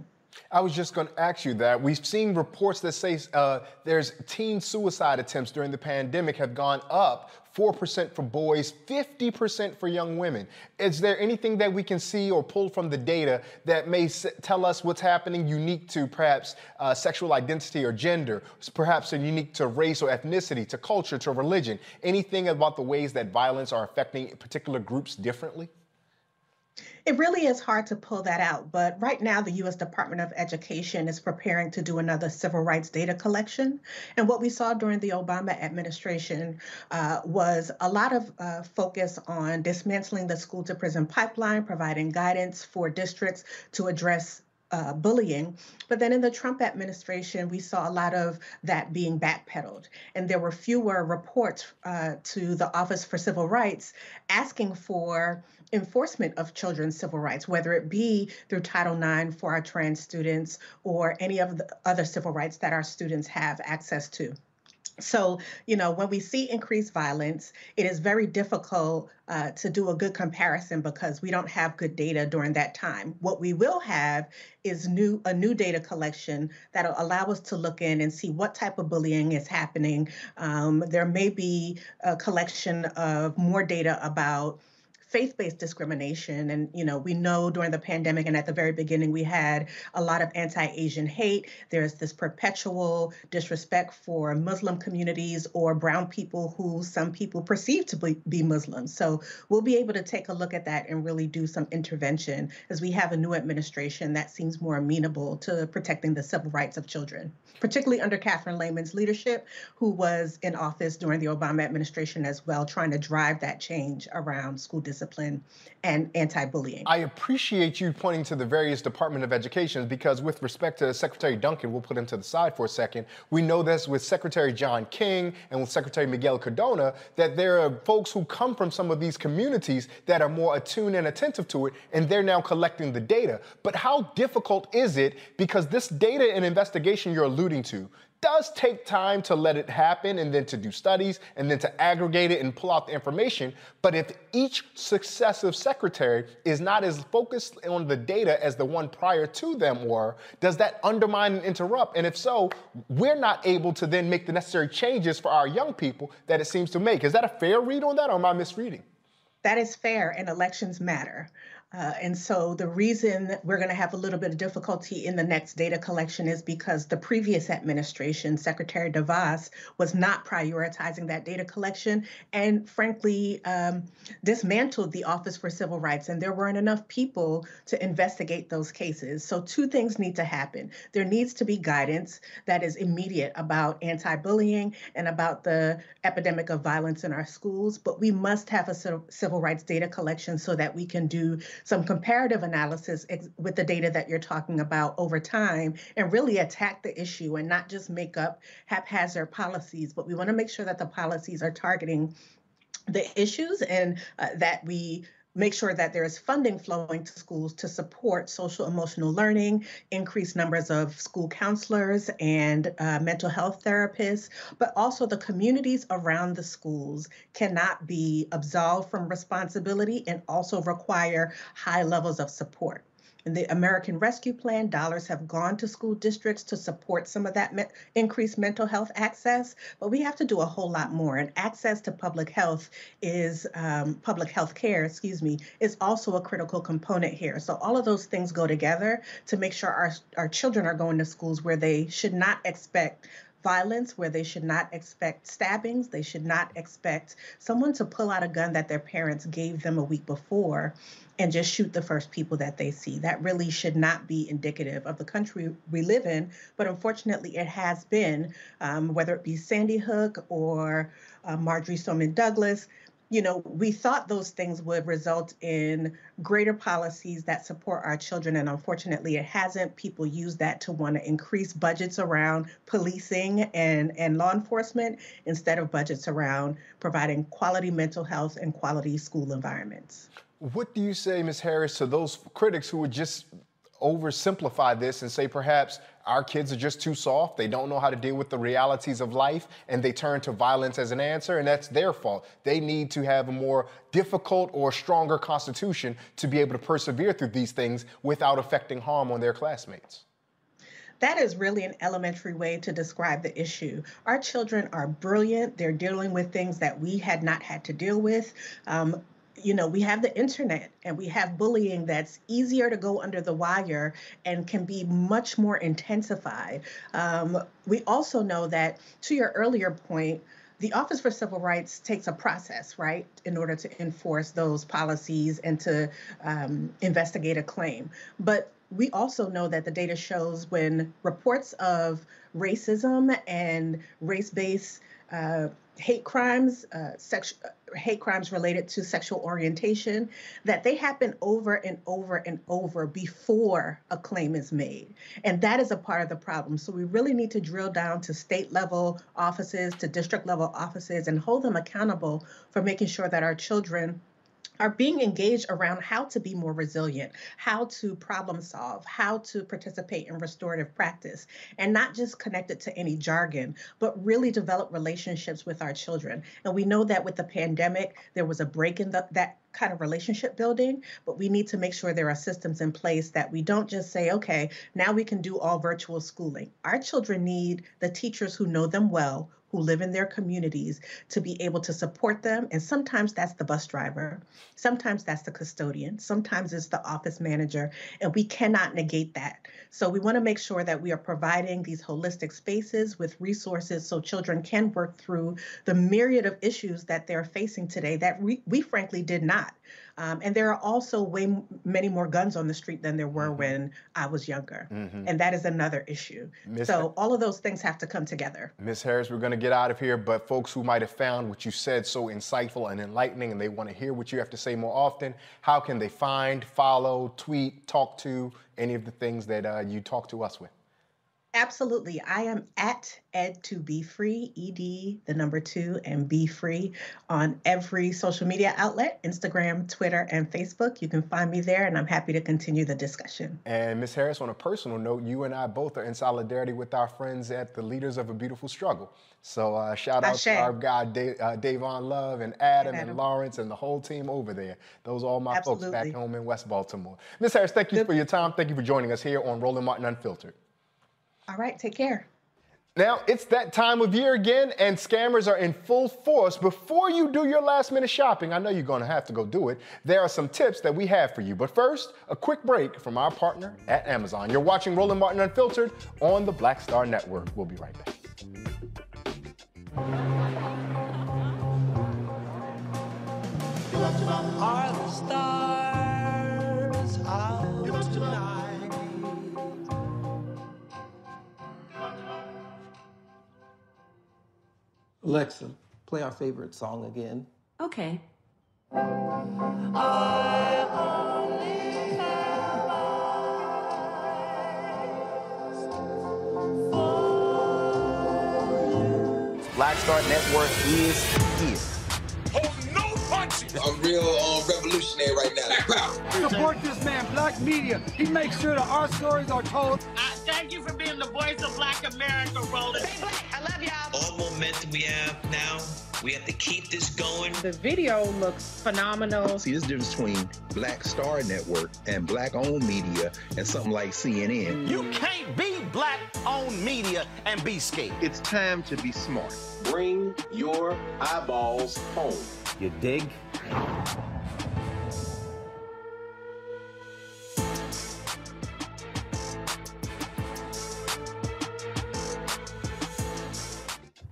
I was just going to ask you that. We've seen reports that say uh, there's teen suicide attempts during the pandemic have gone up four percent for boys, fifty percent for young women. Is there anything that we can see or pull from the data that may s- tell us what's happening unique to perhaps uh, sexual identity or gender, perhaps unique to race or ethnicity, to culture, to religion? Anything about the ways that violence are affecting particular groups differently? It really is hard to pull that out, but right now the U S Department of Education is preparing to do another civil rights data collection. And what we saw during the Obama administration uh, was a lot of uh, focus on dismantling the school to prison pipeline, providing guidance for districts to address Uh, bullying. But then in the Trump administration, we saw a lot of that being backpedaled. And there were fewer reports uh, to the Office for Civil Rights asking for enforcement of children's civil rights, whether it be through Title nine for our trans students or any of the other civil rights that our students have access to. So, you know, when we see increased violence, it is very difficult uh, to do a good comparison because we don't have good data during that time. What we will have is new a new data collection that'll allow us to look in and see what type of bullying is happening. Um, there may be a collection of more data about faith-based discrimination. And, you know, we know during the pandemic and at the very beginning, we had a lot of anti-Asian hate. There's this perpetual disrespect for Muslim communities or brown people who some people perceive to be, be Muslim. So we'll be able to take a look at that and really do some intervention as we have a new administration that seems more amenable to protecting the civil rights of children, particularly under Kathryn Lehman's leadership, who was in office during the Obama administration as well, trying to drive that change around school discipline. discipline and anti-bullying. I appreciate you pointing to the various Department of Education because with respect to Secretary Duncan, we'll put him to the side for a second. We know this with Secretary John King and with Secretary Miguel Cardona that there are folks who come from some of these communities that are more attuned and attentive to it, and they're now collecting the data. But how difficult is it? Because this data and investigation you're alluding to does take time to let it happen and then to do studies and then to aggregate it and pull out the information. But if each successive secretary is not as focused on the data as the one prior to them were, does that undermine and interrupt? And if so, we're not able to then make the necessary changes for our young people that it seems to make. Is that a fair read on that or am I misreading? That is fair, and elections matter. Uh, and so the reason we're going to have a little bit of difficulty in the next data collection is because the previous administration, Secretary DeVos, was not prioritizing that data collection and, frankly, um, dismantled the Office for Civil Rights. And there weren't enough people to investigate those cases. So two things need to happen. There needs to be guidance that is immediate about anti-bullying and about the epidemic of violence in our schools. But we must have a civil rights data collection so that we can do some comparative analysis ex- with the data that you're talking about over time and really attack the issue and not just make up haphazard policies, but we want to make sure that the policies are targeting the issues and uh, that we make sure that there is funding flowing to schools to support social emotional learning, increased numbers of school counselors and uh, mental health therapists, but also the communities around the schools cannot be absolved from responsibility and also require high levels of support. In the American Rescue Plan, dollars have gone to school districts to support some of that me- increased mental health access, but we have to do a whole lot more. And access to public health is, um, public health care, excuse me, is also a critical component here. So all of those things go together to make sure our, our children are going to schools where they should not expect violence, where they should not expect stabbings. They should not expect someone to pull out a gun that their parents gave them a week before and just shoot the first people that they see. That really should not be indicative of the country we live in. But unfortunately, it has been, um, whether it be Sandy Hook or uh, Marjorie Stoneman Douglas. You know, we thought those things would result in greater policies that support our children, and unfortunately it hasn't. People use that to want to increase budgets around policing and, and law enforcement instead of budgets around providing quality mental health and quality school environments. What do you say, Miz Harris, to those critics who would just oversimplify this and say perhaps our kids are just too soft, they don't know how to deal with the realities of life, and they turn to violence as an answer, and that's their fault. They need to have a more difficult or stronger constitution to be able to persevere through these things without affecting harm on their classmates. That is really an elementary way to describe the issue. Our children are brilliant. They're dealing with things that we had not had to deal with. Um, You know, we have the internet and we have bullying that's easier to go under the wire and can be much more intensified. Um, we also know that, to your earlier point, the Office for Civil Rights takes a process, right, in order to enforce those policies and to um, investigate a claim. But we also know that the data shows when reports of racism and race-based uh, hate crimes, uh, sex- hate crimes related to sexual orientation, that they happen over and over and over before a claim is made. And that is a part of the problem. So we really need to drill down to state level offices, to district level offices, and hold them accountable for making sure that our children are being engaged around how to be more resilient, how to problem solve, how to participate in restorative practice, and not just connected to any jargon, but really develop relationships with our children. And we know that with the pandemic, there was a break in the, that kind of relationship building, but we need to make sure there are systems in place that we don't just say, okay, now we can do all virtual schooling. Our children need the teachers who know them well, who live in their communities, to be able to support them. And sometimes that's the bus driver. Sometimes that's the custodian. Sometimes it's the office manager. And we cannot negate that. So we want to make sure that we are providing these holistic spaces with resources so children can work through the myriad of issues that they're facing today that we, we frankly did not. Um, and there are also way m- many more guns on the street than there were mm-hmm. when I was younger. Mm-hmm. And that is another issue. Miz So all of those things have to come together. Miz Harris, we're going to get out of here, but folks who might have found what you said so insightful and enlightening and they want to hear what you have to say more often, how can they find, follow, tweet, talk to any of the things that uh, you talk to us with? Absolutely. I am at ed two be free, E D, the number two, and be free on every social media outlet, Instagram, Twitter, and Facebook. You can find me there, and I'm happy to continue the discussion. And Miz Harris, on a personal note, you and I both are in solidarity with our friends at the Leaders of a Beautiful Struggle. So uh, shout out Ashe. To our guy, Dave, uh, Davon Love, and Adam, and Adam, and Lawrence, and the whole team over there. Those are all my Absolutely. Folks back home in West Baltimore. Miz Harris, thank you Good. For your time. Thank you for joining us here on Roland Martin Unfiltered. All right, take care. Now, it's that time of year again, and scammers are in full force. Before you do your last-minute shopping, I know you're going to have to go do it, there are some tips that we have for you. But first, a quick break from our partner at Amazon. You're watching Roland Martin Unfiltered on the Black Star Network. We'll be right back. Alexa, play our favorite song again. Okay. I only have eyes for you. Black Star Network is East. Hold no punches! I'm real um, revolutionary right now. Support this man, Black Media. He makes sure that our stories are told. I thank you for being the voice of Black America, Roland. Hey, Black, I love y'all. All momentum we have now, we have to keep this going. The video looks phenomenal. See, there's a difference between Black Star Network and Black-owned media and something like C N N. You can't be Black-owned media and be scared. It's time to be smart. Bring your eyeballs home. You dig?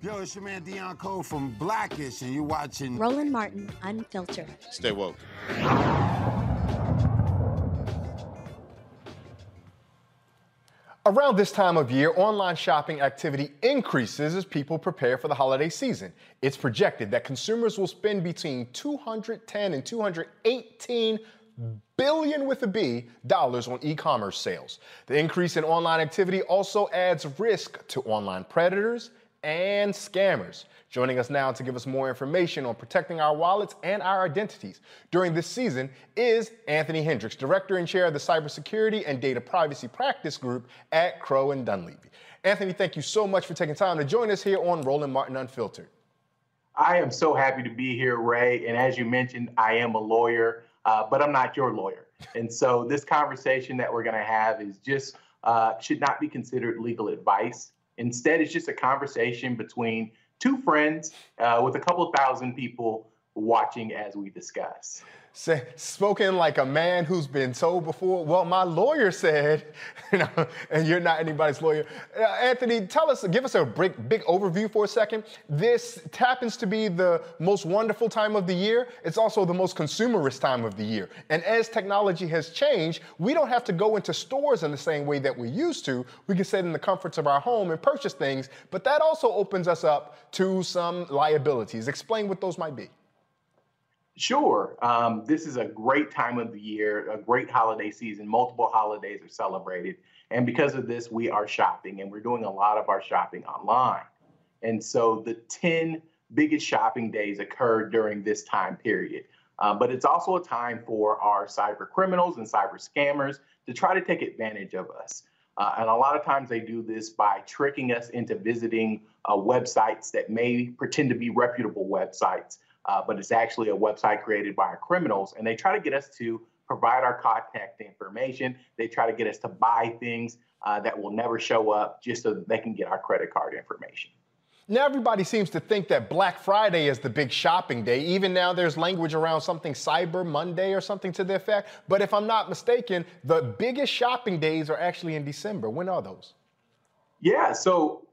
Yo, it's your man Deion Cole from Blackish, and you're watching Roland Martin Unfiltered. Stay woke. Around this time of year, online shopping activity increases as people prepare for the holiday season. It's projected that consumers will spend between two hundred ten and two hundred eighteen billion with a B dollars on e-commerce sales. The increase in online activity also adds risk to online predators and scammers. Joining us now to give us more information on protecting our wallets and our identities during this season is Anthony Hendricks, Director and Chair of the Cybersecurity and Data Privacy Practice Group at Crowe and Dunleavy. Anthony, thank you so much for taking time to join us here on Roland Martin Unfiltered. I am so happy to be here, Ray. And as you mentioned, I am a lawyer, uh, but I'm not your lawyer. And so this conversation that we're going to have is just uh, should not be considered legal advice. Instead, it's just a conversation between two friends uh, with a couple thousand people watching as we discuss. Say, spoken like a man who's been told before, well, my lawyer said, you know, and you're not anybody's lawyer. Uh, Anthony, tell us, give us a big, big overview for a second. This happens to be the most wonderful time of the year. It's also the most consumerist time of the year. And as technology has changed, we don't have to go into stores in the same way that we used to. We can sit in the comforts of our home and purchase things, but that also opens us up to some liabilities. Explain what those might be. Sure. Um, this is a great time of the year, a great holiday season. Multiple holidays are celebrated. And because of this, we are shopping, and we're doing a lot of our shopping online. And so the ten biggest shopping days occur during this time period. Uh, but it's also a time for our cyber criminals and cyber scammers to try to take advantage of us. Uh, and a lot of times they do this by tricking us into visiting uh, websites that may pretend to be reputable websites. Uh, but it's actually a website created by our criminals, and they try to get us to provide our contact information. They try to get us to buy things uh, that will never show up just so that they can get our credit card information. Now, everybody seems to think that Black Friday is the big shopping day. Even now, there's language around something Cyber Monday or something to the effect. But if I'm not mistaken, the biggest shopping days are actually in December. When are those? Yeah, so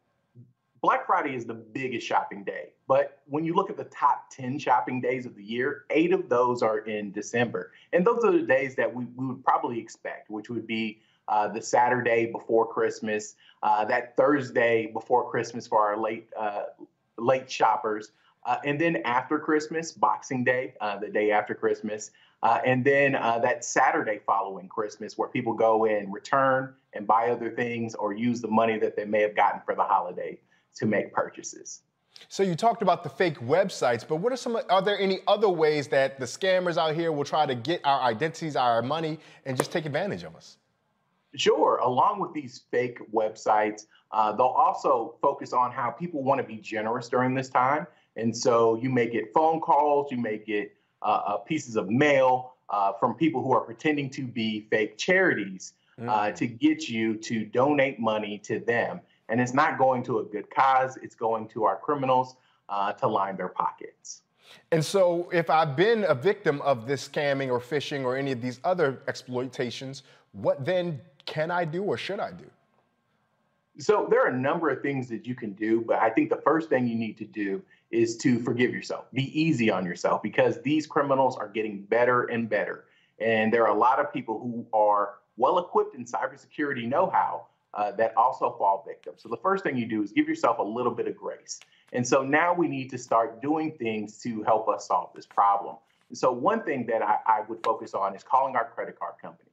Black Friday is the biggest shopping day, but when you look at the top ten shopping days of the year, eight of those are in December. And those are the days that we, we would probably expect, which would be uh, the Saturday before Christmas, uh, that Thursday before Christmas for our late uh, late shoppers, uh, and then after Christmas, Boxing Day, uh, the day after Christmas, uh, and then uh, that Saturday following Christmas where people go and return and buy other things or use the money that they may have gotten for the holiday to make purchases. So you talked about the fake websites, but what are some, are there any other ways that the scammers out here will try to get our identities, our money, and just take advantage of us? Sure. Along with these fake websites, uh, they'll also focus on how people want to be generous during this time. And so you may get phone calls, you may get uh, uh, pieces of mail uh, from people who are pretending to be fake charities uh, mm. to get you to donate money to them. And it's not going to a good cause. It's going to our criminals uh, to line their pockets. And so if I've been a victim of this scamming or phishing or any of these other exploitations, what then can I do or should I do? So there are a number of things that you can do, but I think the first thing you need to do is to forgive yourself. Be easy on yourself because these criminals are getting better and better. And there are a lot of people who are well-equipped in cybersecurity know-how Uh, that also fall victim. So the first thing you do is give yourself a little bit of grace. And so now we need to start doing things to help us solve this problem. And so one thing that I, I would focus on is calling our credit card company.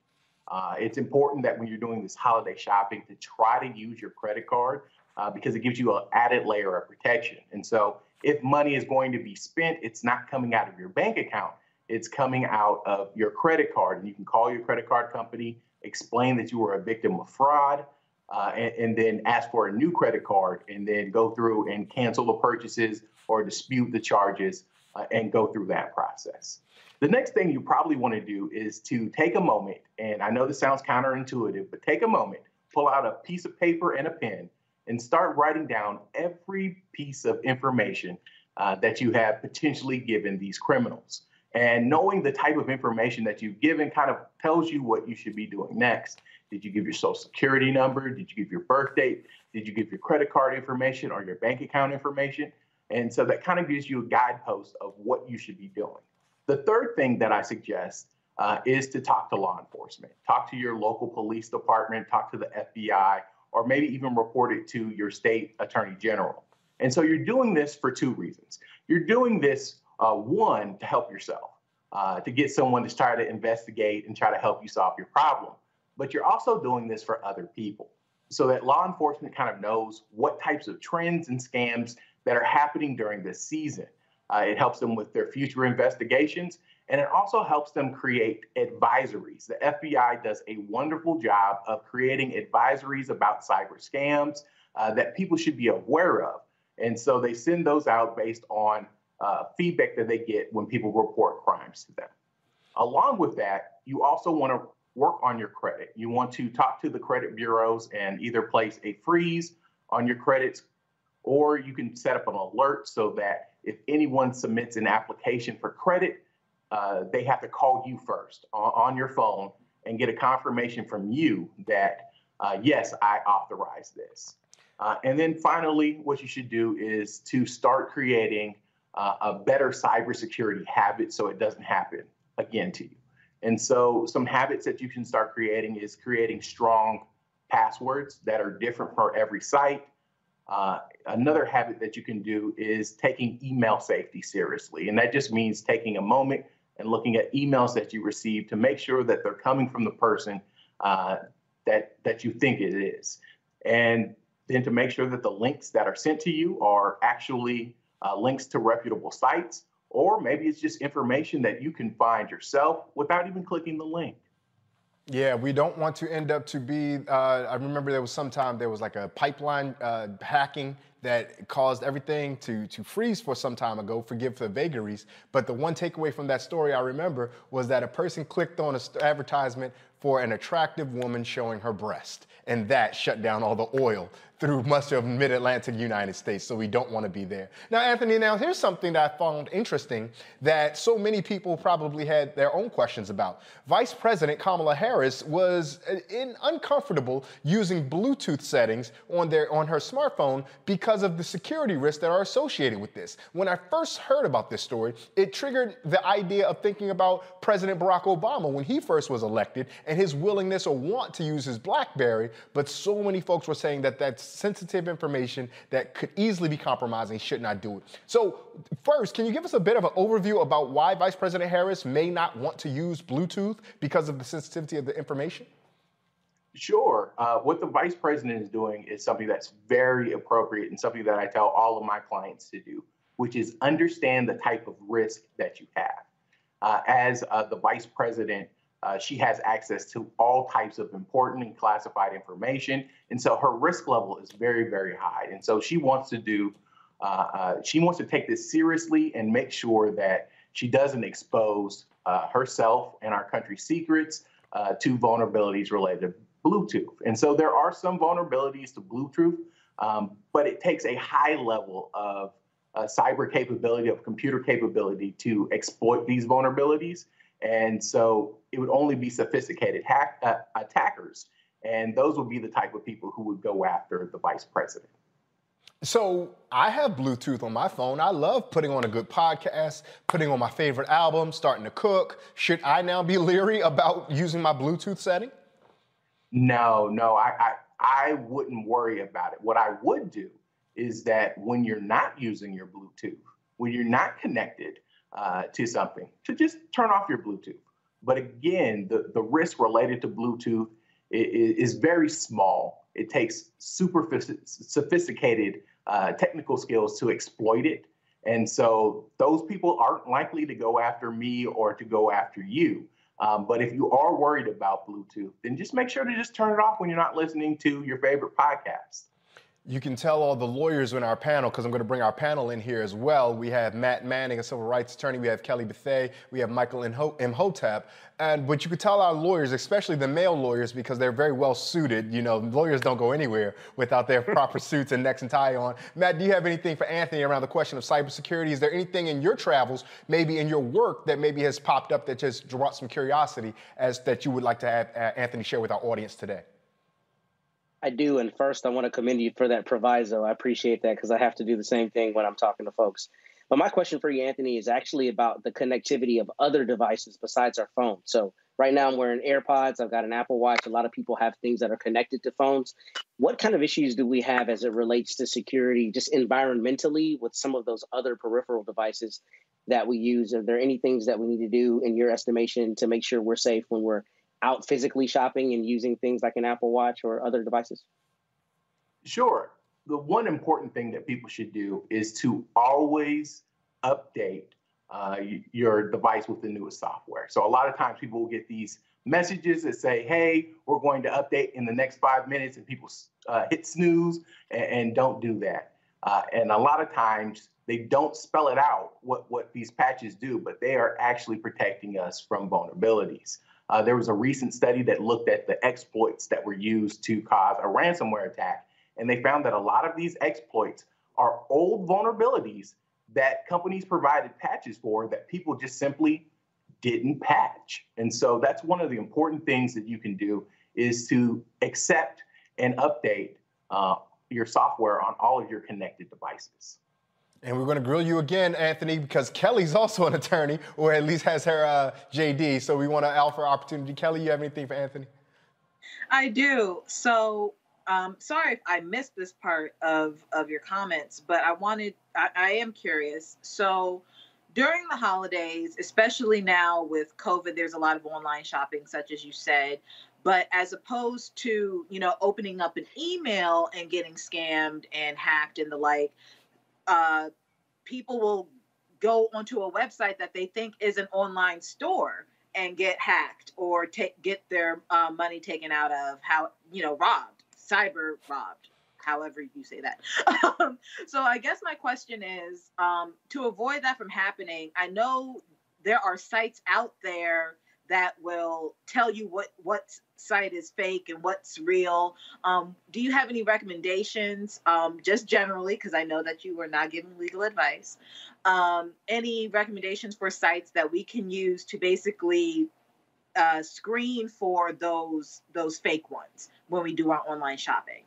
Uh, it's important that when you're doing this holiday shopping to try to use your credit card uh, because it gives you an added layer of protection. And so if money is going to be spent, it's not coming out of your bank account. It's coming out of your credit card. And you can call your credit card company, explain that you were a victim of fraud, Uh, and, and then ask for a new credit card and then go through and cancel the purchases or dispute the charges uh, and go through that process. The next thing you probably want to do is to take a moment, and I know this sounds counterintuitive, but take a moment, pull out a piece of paper and a pen and start writing down every piece of information uh, that you have potentially given these criminals. And knowing the type of information that you've given kind of tells you what you should be doing next. Did you give your social security number? Did you give your birth date? Did you give your credit card information or your bank account information? And so that kind of gives you a guidepost of what you should be doing. The third thing that I suggest uh, is to talk to law enforcement. Talk to your local police department, talk to the F B I, or maybe even report it to your state attorney general. And so you're doing this for two reasons. You're doing this Uh, one, to help yourself, uh, to get someone to try to investigate and try to help you solve your problem. But you're also doing this for other people so that law enforcement kind of knows what types of trends and scams that are happening during this season. Uh, it helps them with their future investigations, and it also helps them create advisories. The F B I does a wonderful job of creating advisories about cyber scams uh, that people should be aware of. And so they send those out based on Uh, feedback that they get when people report crimes to them. Along with that, you also want to work on your credit. You want to talk to the credit bureaus and either place a freeze on your credits or you can set up an alert so that if anyone submits an application for credit, uh, they have to call you first on, on your phone and get a confirmation from you that, uh, yes, I authorize this. Uh, and then finally, what you should do is to start creating uh, a better cybersecurity habit so it doesn't happen again to you. And so some habits that you can start creating is creating strong passwords that are different for every site. Uh, another habit that you can do is taking email safety seriously. And that just means taking a moment and looking at emails that you receive to make sure that they're coming from the person uh, that, that you think it is. And then to make sure that the links that are sent to you are actually uh, links to reputable sites, or maybe it's just information that you can find yourself without even clicking the link. Yeah, we don't want to end up to be, uh, I remember there was some time there was like a pipeline uh, hacking that caused everything to, to freeze for some time ago, forgive for the vagaries. But the one takeaway from that story I remember was that a person clicked on an advertisement for an attractive woman showing her breast, and that shut down all the oil through much of mid-Atlantic United States, so we don't want to be there. Now, Anthony, now here's something that I found interesting that so many people probably had their own questions about. Vice President Kamala Harris was in, uncomfortable using Bluetooth settings on, their, on her smartphone because of the security risks that are associated with this. When I first heard about this story, it triggered the idea of thinking about President Barack Obama when he first was elected and his willingness or want to use his BlackBerry, but so many folks were saying that that's sensitive information that could easily be compromising, should not do it. So first, can you give us a bit of an overview about why Vice President Harris may not want to use Bluetooth because of the sensitivity of the information? Sure. Uh, what the vice president is doing is something that's very appropriate and something that I tell all of my clients to do, which is understand the type of risk that you have. Uh, as uh, the vice president, Uh, she has access to all types of important and classified information. And so her risk level is very, very high. And so she wants to do, uh, uh, she wants to take this seriously and make sure that she doesn't expose uh, herself and our country's secrets uh, to vulnerabilities related to Bluetooth. And so there are some vulnerabilities to Bluetooth, um, but it takes a high level of uh, cyber capability, of computer capability to exploit these vulnerabilities. And so it would only be sophisticated hack, uh, attackers, and those would be the type of people who would go after the vice president. So I have Bluetooth on my phone. I love putting on a good podcast, putting on my favorite album, starting to cook. Should I now be leery about using my Bluetooth setting? No, no, I, I, I wouldn't worry about it. What I would do is that when you're not using your Bluetooth, when you're not connected Uh, to something, to just turn off your Bluetooth. But again, the, the risk related to Bluetooth is, is very small. It takes super sophisticated uh, technical skills to exploit it. And so those people aren't likely to go after me or to go after you. Um, but if you are worried about Bluetooth, then just make sure to just turn it off when you're not listening to your favorite podcast. You can tell all the lawyers in our panel, because I'm going to bring our panel in here as well. We have Matt Manning, a civil rights attorney. We have Kelly Bethea. We have Michael Imhotep. And but you could tell our lawyers, especially the male lawyers, because they're very well suited. You know, lawyers don't go anywhere without their proper suits and necks and tie on. Matt, do you have anything for Anthony around the question of cybersecurity? Is there anything in your travels, maybe in your work, that maybe has popped up that just brought some curiosity as that you would like to have uh, Anthony share with our audience today? I do, and first I want to commend you for that proviso. I appreciate that because I have to do the same thing when I'm talking to folks. But my question for you, Anthony, is actually about the connectivity of other devices besides our phone. So right now I'm wearing AirPods. I've got an Apple Watch. A lot of people have things that are connected to phones. What kind of issues do we have as it relates to security, just environmentally, with some of those other peripheral devices that we use? Are there any things that we need to do, in your estimation, to make sure we're safe when we're out physically shopping and using things like an Apple Watch or other devices? Sure. The one important thing that people should do is to always update uh, your device with the newest software. So a lot of times people will get these messages that say, hey, we're going to update in the next five minutes, and people uh, hit snooze and, and don't do that. Uh, and a lot of times they don't spell it out, what, what these patches do, but they are actually protecting us from vulnerabilities. Uh, there was a recent study that looked at the exploits that were used to cause a ransomware attack, and they found that a lot of these exploits are old vulnerabilities that companies provided patches for that people just simply didn't patch. And so that's one of the important things that you can do is to accept and update uh, your software on all of your connected devices. And we're going to grill you again, Anthony, because Kelly's also an attorney, or at least has her uh, J D. So we want to offer opportunity. Kelly, you have anything for Anthony? I do. So um, sorry if I missed this part of, of your comments, but I wanted, I, I am curious. So during the holidays, especially now with COVID, there's a lot of online shopping, such as you said. But as opposed to, you know, opening up an email and getting scammed and hacked and the like, uh, people will go onto a website that they think is an online store and get hacked or take, get their uh, money taken out of, how, you know, robbed, cyber robbed, however you say that. um, so I guess my question is, um, to avoid that from happening, I know there are sites out there that will tell you what, what site is fake and what's real. Um, do you have any recommendations, um, just generally, because I know that you were not giving legal advice, um, any recommendations for sites that we can use to basically uh, screen for those, those fake ones when we do our online shopping?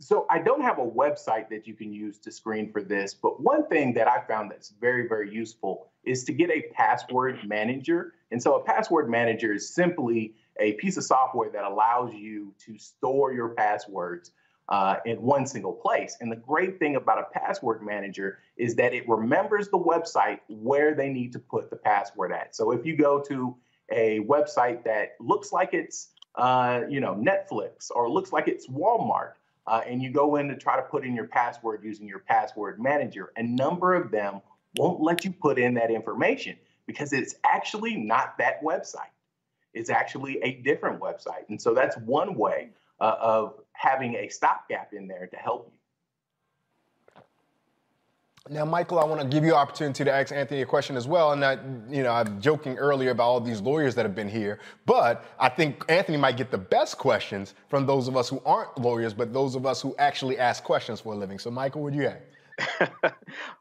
So I don't have a website that you can use to screen for this, but one thing that I found that's very, very useful is to get a password manager. And so a password manager is simply a piece of software that allows you to store your passwords uh, in one single place. And the great thing about a password manager is that it remembers the website where they need to put the password at. So if you go to a website that looks like it's, uh, you know, Netflix or looks like it's Walmart, Uh, and you go in to try to put in your password using your password manager, a number of them won't let you put in that information because it's actually not that website. It's actually a different website. And so that's one way uh, of having a stopgap in there to help you. Now, Michael, I want to give you an opportunity to ask Anthony a question as well. And, I, you know, I'm joking earlier about all these lawyers that have been here, but I think Anthony might get the best questions from those of us who aren't lawyers, but those of us who actually ask questions for a living. So, Michael, what do you have?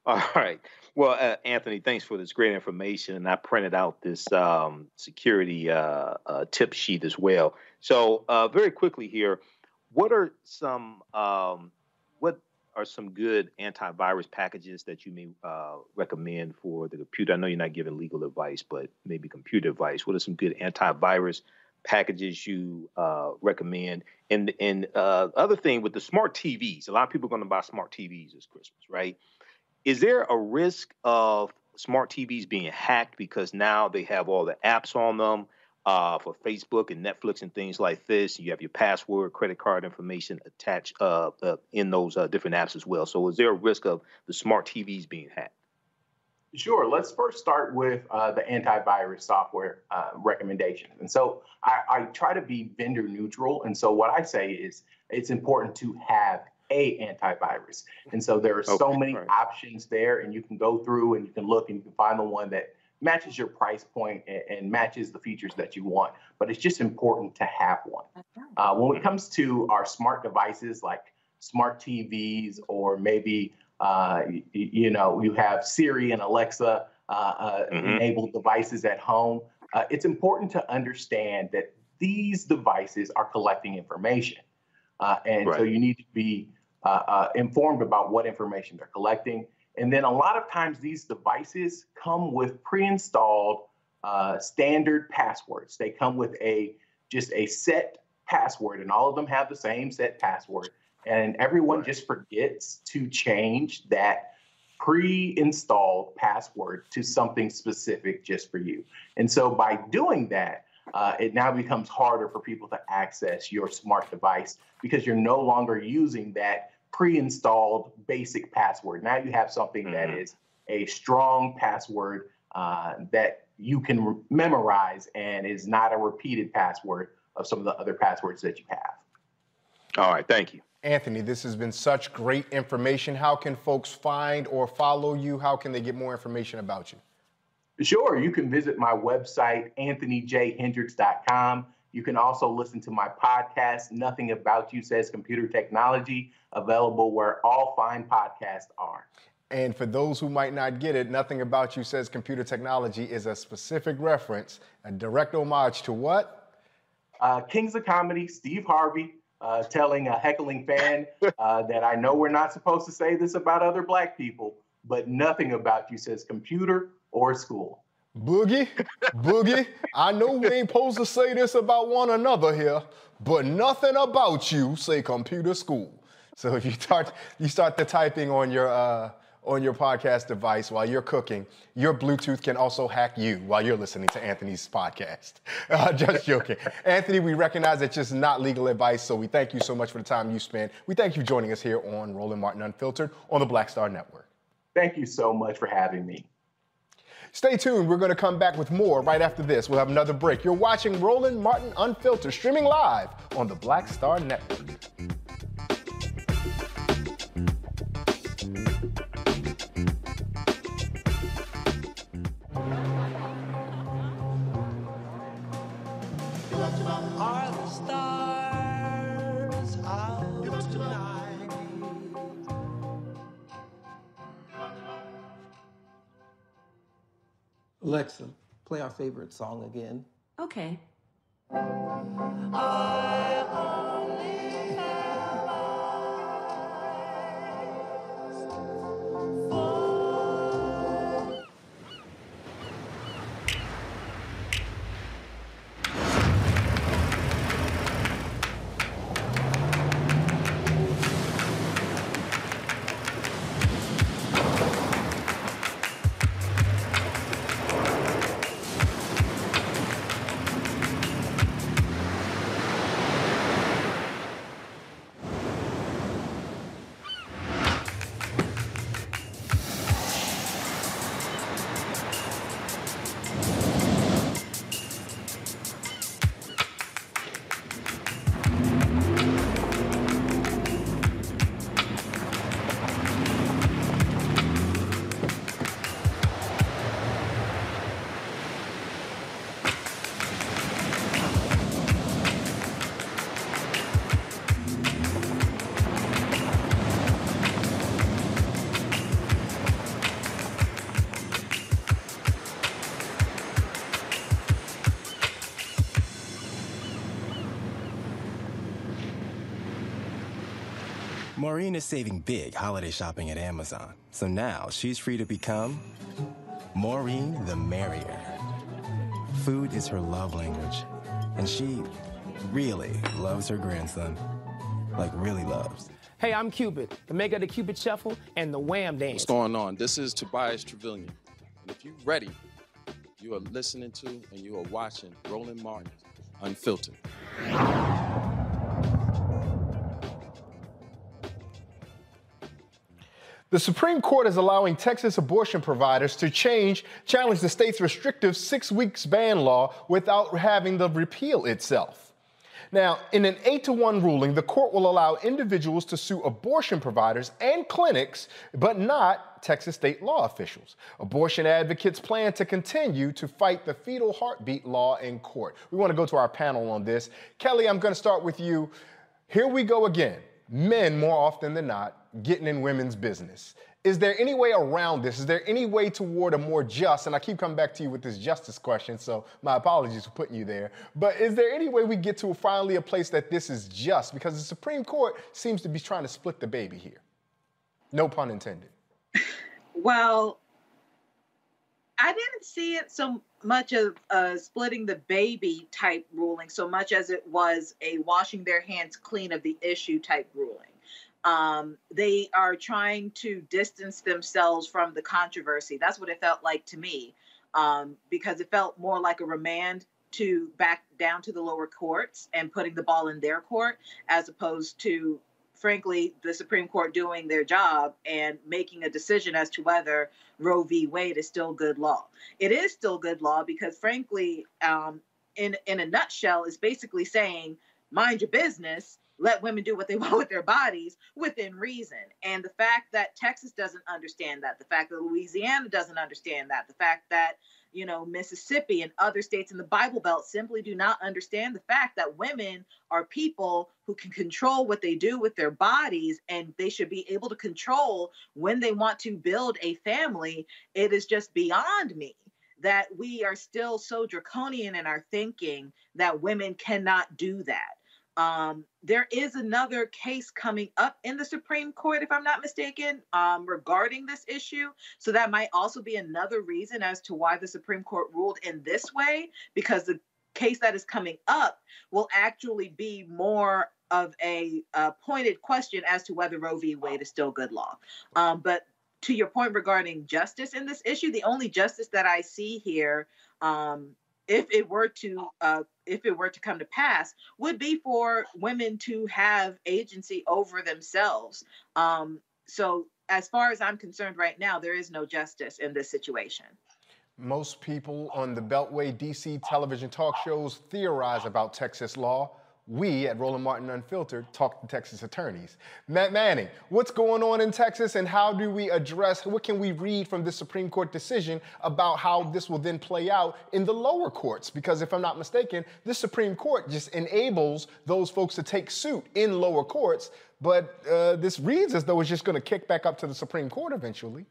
All right. Well, uh, Anthony, thanks for this great information. And I printed out this um, security uh, uh, tip sheet as well. So uh, very quickly here, what are some um, what are some good antivirus packages that you may uh, recommend for the computer? I know you're not giving legal advice, but maybe computer advice. What are some good antivirus packages you uh, recommend? And and uh, other thing with the smart T Vs, a lot of people are going to buy smart T Vs this Christmas, right? Is there a risk of smart T Vs being hacked because now they have all the apps on them uh, for Facebook and Netflix and things like this? You have your password, credit card information attached uh, uh, in those uh, different apps as well. So is there a risk of the smart T Vs being hacked? Sure. Let's first start with uh, the antivirus software uh, recommendations. And so I, I try to be vendor neutral. And so what I say is it's important to have a antivirus. And so there are okay, so many right. options there, and you can go through and you can look and you can find the one that matches your price point and, and matches the features that you want. But it's just important to have one. Uh, when it comes to our smart devices like smart T Vs, or maybe Uh, you, you know, you have Siri and Alexa uh, uh, mm-hmm. enabled devices at home. Uh, it's important to understand that these devices are collecting information. Uh, and right. so you need to be uh, uh, informed about what information they're collecting. And then a lot of times these devices come with pre-installed uh, standard passwords. They come with a just a set password, and all of them have the same set password. And everyone just forgets to change that pre-installed password to something specific just for you. And so by doing that, uh, it now becomes harder for people to access your smart device because you're no longer using that pre-installed basic password. Now you have something mm-hmm. that is a strong password uh, that you can re- memorize and is not a repeated password of some of the other passwords that you have. All right. Thank you. Anthony, this has been such great information. How can folks find or follow you? How can they get more information about you? Sure. You can visit my website, anthony j hendricks dot com. You can also listen to my podcast, Nothing About You Says Computer Technology, available where all fine podcasts are. And for those who might not get it, Nothing About You Says Computer Technology is a specific reference, a direct homage to what? Uh, Kings of Comedy, Steve Harvey, uh, telling a heckling fan uh, that I know we're not supposed to say this about other black people, but nothing about you says computer or school. Boogie, Boogie, I know we ain't supposed to say this about one another here, but nothing about you say computer school. So if you start you start the typing on your uh, on your podcast device while you're cooking, your Bluetooth can also hack you while you're listening to Anthony's podcast. Uh, just joking. Anthony, we recognize it's just not legal advice, so we thank you so much for the time you spent. We thank you for joining us here on Roland Martin Unfiltered on the Black Star Network. Thank you so much for having me. Stay tuned. We're going to come back with more right after this. We'll have another break. You're watching Roland Martin Unfiltered, streaming live on the Black Star Network. Are the stars out tonight? Alexa, play our favorite song again. Okay. I only have eyes for... Maureen is saving big holiday shopping at Amazon, so now she's free to become Maureen the Merrier. Food is her love language, and she really loves her grandson, like really loves. Hey, I'm Cupid, the maker of the Cupid Shuffle and the Wham Dance. What's going on? This is Tobias Trevelyan, and if you're ready, you are listening to and you are watching Roland Martin Unfiltered. The Supreme Court is allowing Texas abortion providers to change, challenge the state's restrictive six weeks ban law without having to repeal itself. Now, in an eight to one ruling, the court will allow individuals to sue abortion providers and clinics, but not Texas state law officials. Abortion advocates plan to continue to fight the fetal heartbeat law in court. We want to go to our panel on this. Kelly, I'm going to start with you. Here we go again. Men, more often than not, getting in women's business. Is there any way around this? Is there any way toward a more just, and I keep coming back to you with this justice question, so my apologies for putting you there, but is there any way we get to finally a place that this is just? Because the Supreme Court seems to be trying to split the baby here. No pun intended. Well, I didn't see it so much of a splitting the baby type ruling so much as it was a washing their hands clean of the issue type ruling. Um, they are trying to distance themselves from the controversy. That's what it felt like to me, um, because it felt more like a remand to back down to the lower courts and putting the ball in their court, as opposed to, frankly, the Supreme Court doing their job and making a decision as to whether Roe v. Wade is still good law. It is still good law because, frankly, um, in, in a nutshell, it's basically saying, mind your business, let women do what they want with their bodies within reason. And the fact that Texas doesn't understand that, the fact that Louisiana doesn't understand that, the fact that, you know, Mississippi and other states in the Bible Belt simply do not understand the fact that women are people who can control what they do with their bodies, and they should be able to control when they want to build a family. It is just beyond me that we are still so draconian in our thinking that women cannot do that. Um, there is another case coming up in the Supreme Court, if I'm not mistaken, um, regarding this issue. So that might also be another reason as to why the Supreme Court ruled in this way, because the case that is coming up will actually be more of a, a pointed question as to whether Roe v. Wade is still good law. Um, but to your point regarding justice in this issue, the only justice that I see here, um, if it were to uh, if it were to come to pass, would be for women to have agency over themselves. Um, so as far as I'm concerned right now, there is no justice in this situation. Most people on the Beltway D C television talk shows theorize about Texas law. We at Roland Martin Unfiltered talk to Texas attorneys. Matt Manning, what's going on in Texas, and how do we address, what can we read from this Supreme Court decision about how this will then play out in the lower courts? Because if I'm not mistaken, this Supreme Court just enables those folks to take suit in lower courts, but uh, this reads as though it's just gonna kick back up to the Supreme Court eventually.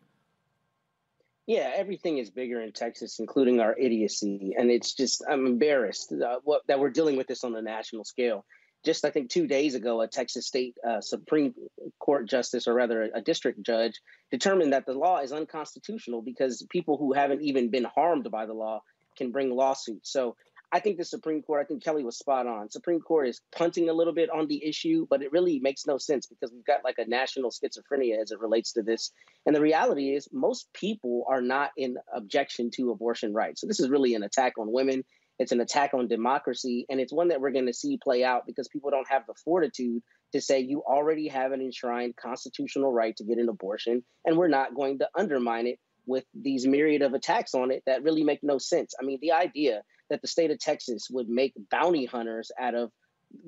Yeah, everything is bigger in Texas, including our idiocy. And it's just, I'm embarrassed uh, what, that we're dealing with this on the national scale. Just, I think, two days ago, a Texas state uh, Supreme Court justice, or rather a district judge, determined that the law is unconstitutional because people who haven't even been harmed by the law can bring lawsuits. So I think the Supreme Court, I think Kelly was spot on. Supreme Court is punting a little bit on the issue, but it really makes no sense because we've got like a national schizophrenia as it relates to this. And the reality is most people are not in objection to abortion rights. So this is really an attack on women. It's an attack on democracy. And it's one that we're going to see play out because people don't have the fortitude to say you already have an enshrined constitutional right to get an abortion, and we're not going to undermine it with these myriad of attacks on it that really make no sense. I mean, the idea that the state of Texas would make bounty hunters out of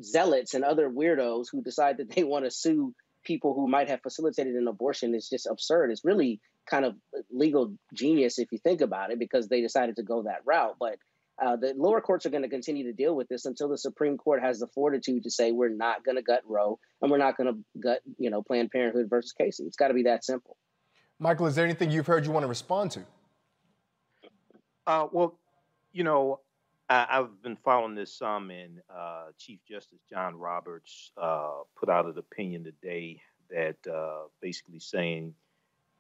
zealots and other weirdos who decide that they want to sue people who might have facilitated an abortion is just absurd. It's really kind of legal genius if you think about it, because they decided to go that route. But uh, the lower courts are going to continue to deal with this until the Supreme Court has the fortitude to say we're not going to gut Roe and we're not going to gut, you know, Planned Parenthood versus Casey. It's got to be that simple. Michael, is there anything you've heard you want to respond to? Uh, well, you know, I, I've been following this some, and uh, Chief Justice John Roberts uh, put out an opinion today that uh, basically saying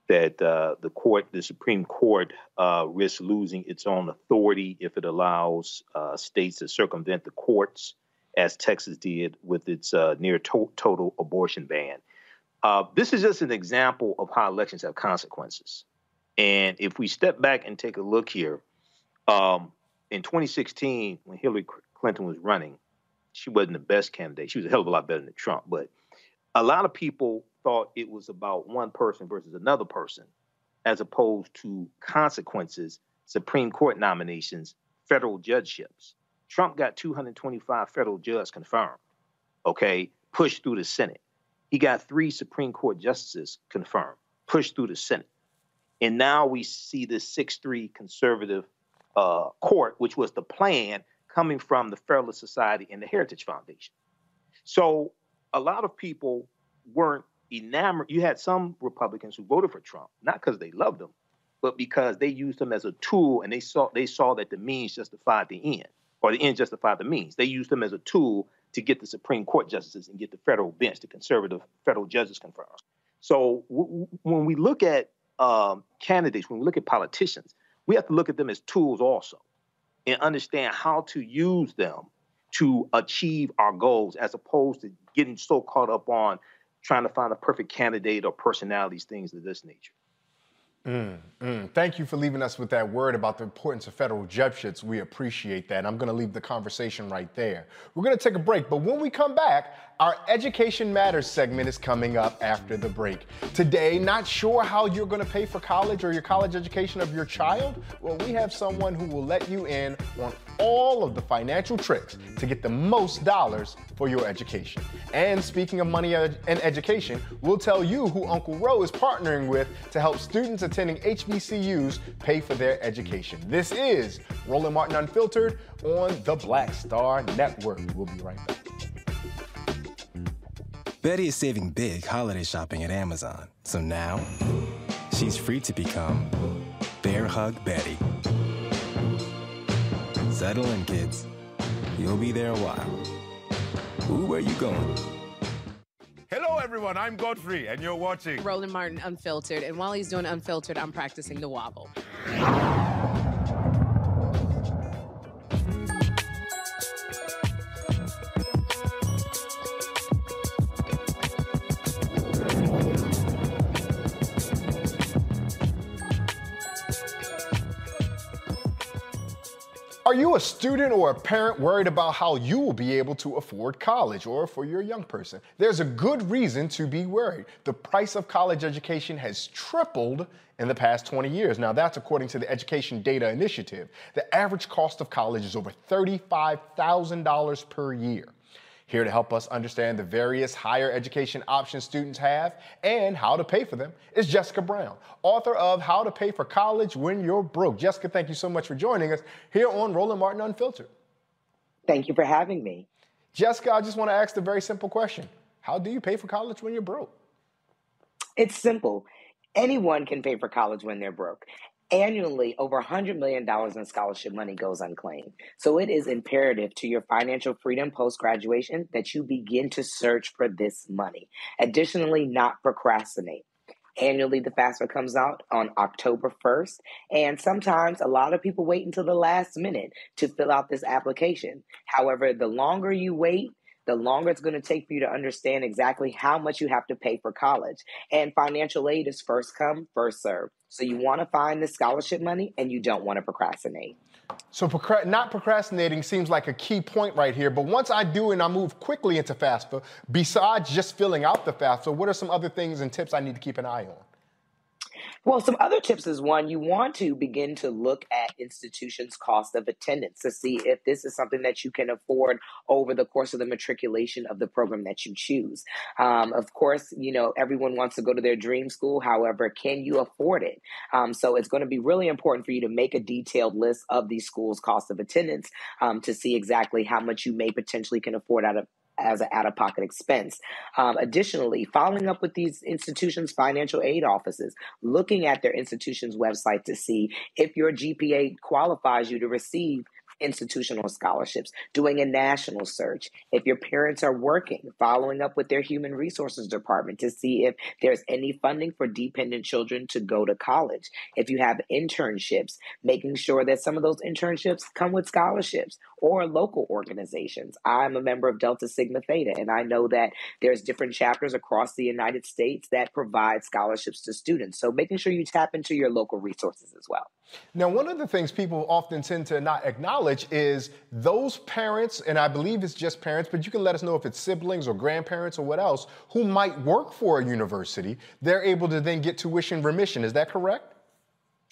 that uh, the court, the Supreme Court uh, risks losing its own authority if it allows uh, states to circumvent the courts, as Texas did with its uh, near to- total abortion ban. Uh, this is just an example of how elections have consequences. And if we step back and take a look here, um, in twenty sixteen, when Hillary Clinton was running, she wasn't the best candidate. She was a hell of a lot better than Trump. But a lot of people thought it was about one person versus another person, as opposed to consequences, Supreme Court nominations, federal judgeships. Trump got two hundred twenty-five federal judges confirmed, okay, pushed through the Senate. He got three Supreme Court justices confirmed, pushed through the Senate. And now we see this six three conservative uh, court, which was the plan coming from the Federalist Society and the Heritage Foundation. So a lot of people weren't enamored. You had some Republicans who voted for Trump, not because they loved him, but because they used him as a tool, and they saw they saw that the means justified the end, or the end justified the means. They used him as a tool to get the Supreme Court justices and get the federal bench, the conservative federal judges confirmed. So w- when we look at um, candidates, when we look at politicians, we have to look at them as tools also and understand how to use them to achieve our goals, as opposed to getting so caught up on trying to find a perfect candidate or personalities, things of this nature. Mm, mm. Thank you for leaving us with that word about the importance of federal judgeships. We appreciate that. And I'm going to leave the conversation right there. We're going to take a break, but when we come back, our Education Matters segment is coming up after the break. Today, not sure how you're going to pay for college or your college education of your child? Well, we have someone who will let you in on all of the financial tricks to get the most dollars for your education. And speaking of money ed- and education, we'll tell you who Uncle Roe is partnering with to help students attend attending H B C Us pay for their education. This is Roland Martin Unfiltered on the Black Star Network. We'll be right back. Betty is saving big holiday shopping at Amazon. So now she's free to become Bear Hug Betty. Settle in, kids. You'll be there a while. Ooh, where you going? Hello, everyone. I'm Godfrey, and you're watching Roland Martin Unfiltered. And while he's doing Unfiltered, I'm practicing the wobble. Are you a student or a parent worried about how you will be able to afford college, or for your young person? There's a good reason to be worried. The price of college education has tripled in the past twenty years. Now, that's according to the Education Data Initiative. The average cost of college is over thirty-five thousand dollars per year. Here to help us understand the various higher education options students have and how to pay for them is Jessica Brown, author of How to Pay for College When You're Broke. Jessica, thank you so much for joining us here on Roland Martin Unfiltered. Thank you for having me. Jessica, I just want to ask the very simple question. How do you pay for college when you're broke? It's simple. Anyone can pay for college when they're broke. Annually, over one hundred million dollars in scholarship money goes unclaimed. So it is imperative to your financial freedom post-graduation that you begin to search for this money. Additionally, not procrastinate. Annually, the FAFSA comes out on October first, and sometimes a lot of people wait until the last minute to fill out this application. However, the longer you wait, the longer it's going to take for you to understand exactly how much you have to pay for college. And financial aid is first come, first served. So you want to find the scholarship money, and you don't want to procrastinate. So procra- not procrastinating seems like a key point right here. But once I do and I move quickly into FAFSA, besides just filling out the FAFSA, what are some other things and tips I need to keep an eye on? Well, some other tips is, one, you want to begin to look at institutions' cost of attendance to see if this is something that you can afford over the course of the matriculation of the program that you choose. Um, of course, you know, everyone wants to go to their dream school. However, can you afford it? Um, so it's going to be really important for you to make a detailed list of these schools' cost of attendance um, to see exactly how much you may potentially can afford out of as an out-of-pocket expense. Um, additionally, following up with these institutions' financial aid offices, looking at their institution's website to see if your G P A qualifies you to receive institutional scholarships, doing a national search. If your parents are working, following up with their human resources department to see if there's any funding for dependent children to go to college. If you have internships, making sure that some of those internships come with scholarships, or local organizations. I'm a member of Delta Sigma Theta, and I know that there's different chapters across the United States that provide scholarships to students. So making sure you tap into your local resources as well. Now, one of the things people often tend to not acknowledge is those parents, and I believe it's just parents, but you can let us know if it's siblings or grandparents or what else, who might work for a university, they're able to then get tuition remission. Is that correct?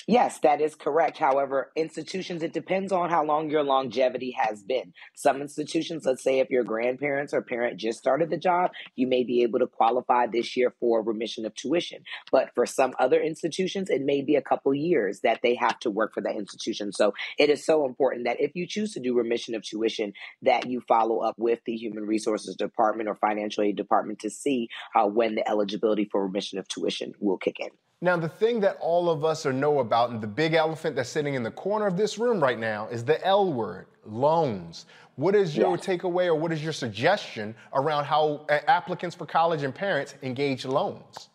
Yes, that is correct. However, institutions, it depends on how long your longevity has been. Some institutions, let's say if your grandparents or parent just started the job, you may be able to qualify this year for remission of tuition. But for some other institutions, it may be a couple years that they have to work for that institution. So it is so important that if you choose to do remission of tuition, that you follow up with the Human Resources Department or Financial Aid Department to see uh, when the eligibility for remission of tuition will kick in. Now, the thing that all of us are know about, and the big elephant that's sitting in the corner of this room right now, is the L word, loans. What is your yes. takeaway, or what is your suggestion around how applicants for college and parents engage loans?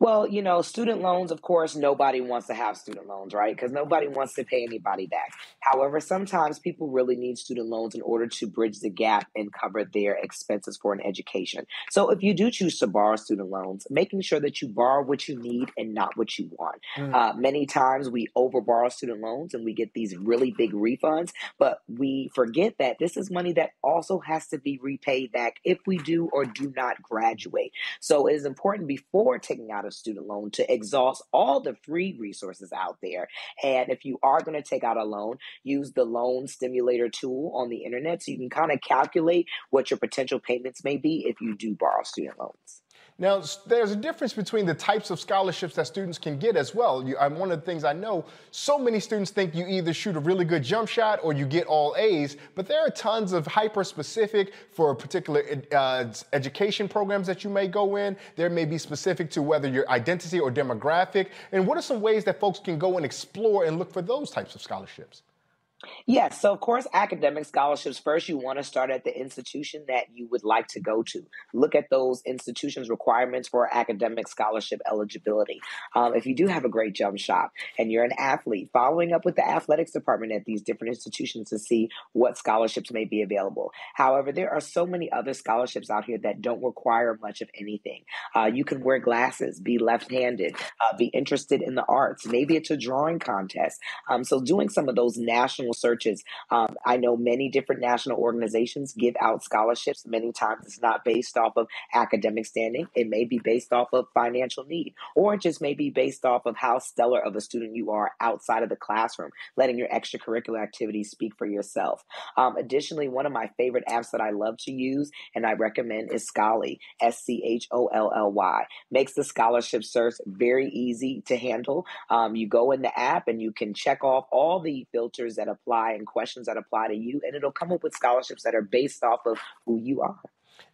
Well, you know, student loans, of course, nobody wants to have student loans, right? Because nobody wants to pay anybody back. However, sometimes people really need student loans in order to bridge the gap and cover their expenses for an education. So if you do choose to borrow student loans, making sure that you borrow what you need and not what you want. Mm. Uh, many times we overborrow student loans and we get these really big refunds, but we forget that this is money that also has to be repaid back if we do or do not graduate. So it is important before taking out a student loan to exhaust all the free resources out there. And if you are going to take out a loan, use the loan stimulator tool on the internet so you can kind of calculate what your potential payments may be if you do borrow student loans. Now, there's a difference between the types of scholarships that students can get as well. You, I'm one of the things I know, so many students think you either shoot a really good jump shot or you get all A's, but there are tons of hyper-specific for particular uh, education programs that you may go in. There may be specific to whether your identity or demographic. And what are some ways that folks can go and explore and look for those types of scholarships? Yes. So, of course, academic scholarships. First, you want to start at the institution that you would like to go to. Look at those institutions' requirements for academic scholarship eligibility. Um, if you do have a great jump shot and you're an athlete, following up with the athletics department at these different institutions to see what scholarships may be available. However, there are so many other scholarships out here that don't require much of anything. Uh, you can wear glasses, be left-handed, uh, be interested in the arts. Maybe it's a drawing contest. Um, so doing some of those national searches. Um, I know many different national organizations give out scholarships. Many times it's not based off of academic standing. It may be based off of financial need, or it just may be based off of how stellar of a student you are outside of the classroom, letting your extracurricular activities speak for yourself. Um, additionally, one of my favorite apps that I love to use and I recommend is Scholly, S C H O L L Y. Makes the scholarship search very easy to handle. Um, you go in the app and you can check off all the filters that apply and questions that apply to you, and it'll come up with scholarships that are based off of who you are.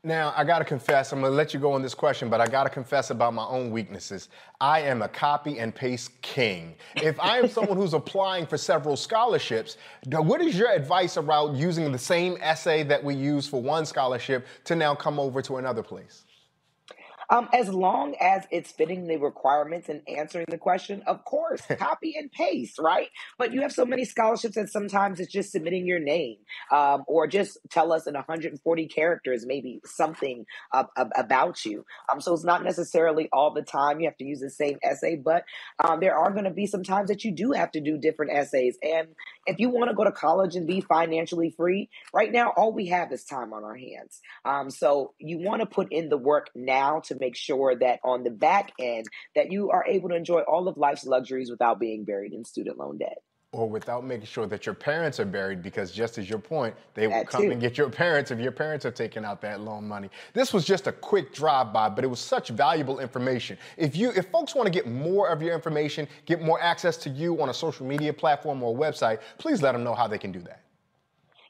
Now, I got to confess, I'm going to let you go on this question, but I got to confess about my own weaknesses. I am a copy and paste king. If I am someone who's applying for several scholarships, what is your advice about using the same essay that we use for one scholarship to now come over to another place? Um, as long as it's fitting the requirements and answering the question, of course, copy and paste, right? But you have so many scholarships that sometimes it's just submitting your name um, or just tell us in one hundred forty characters maybe something uh, about you. Um, so it's not necessarily all the time you have to use the same essay, but um, there are going to be some times that you do have to do different essays. And if you want to go to college and be financially free, right now all we have is time on our hands. Um, so you want to put in the work now to make sure that on the back end that you are able to enjoy all of life's luxuries without being buried in student loan debt. Or without making sure that your parents are buried, because just as your point, they will that come too. and get your parents if your parents are taking out that loan money. This was just a quick drive-by, but it was such valuable information. If you, if folks want to get more of your information, get more access to you on a social media platform or website, please let them know how they can do that.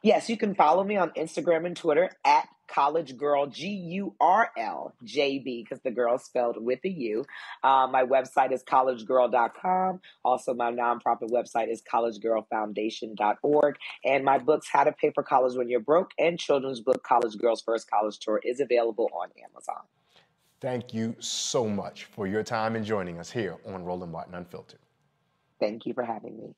Yes, you can follow me on Instagram and Twitter at College Girl, G U R L J B, because the girl is spelled with a U. Uh, my website is college girl dot com. Also, my nonprofit website is college girl foundation dot org. And my books, How to Pay for College When You're Broke, and children's book, College Girls First College Tour, is available on Amazon. Thank you so much for your time and joining us here on Roland Martin Unfiltered. Thank you for having me.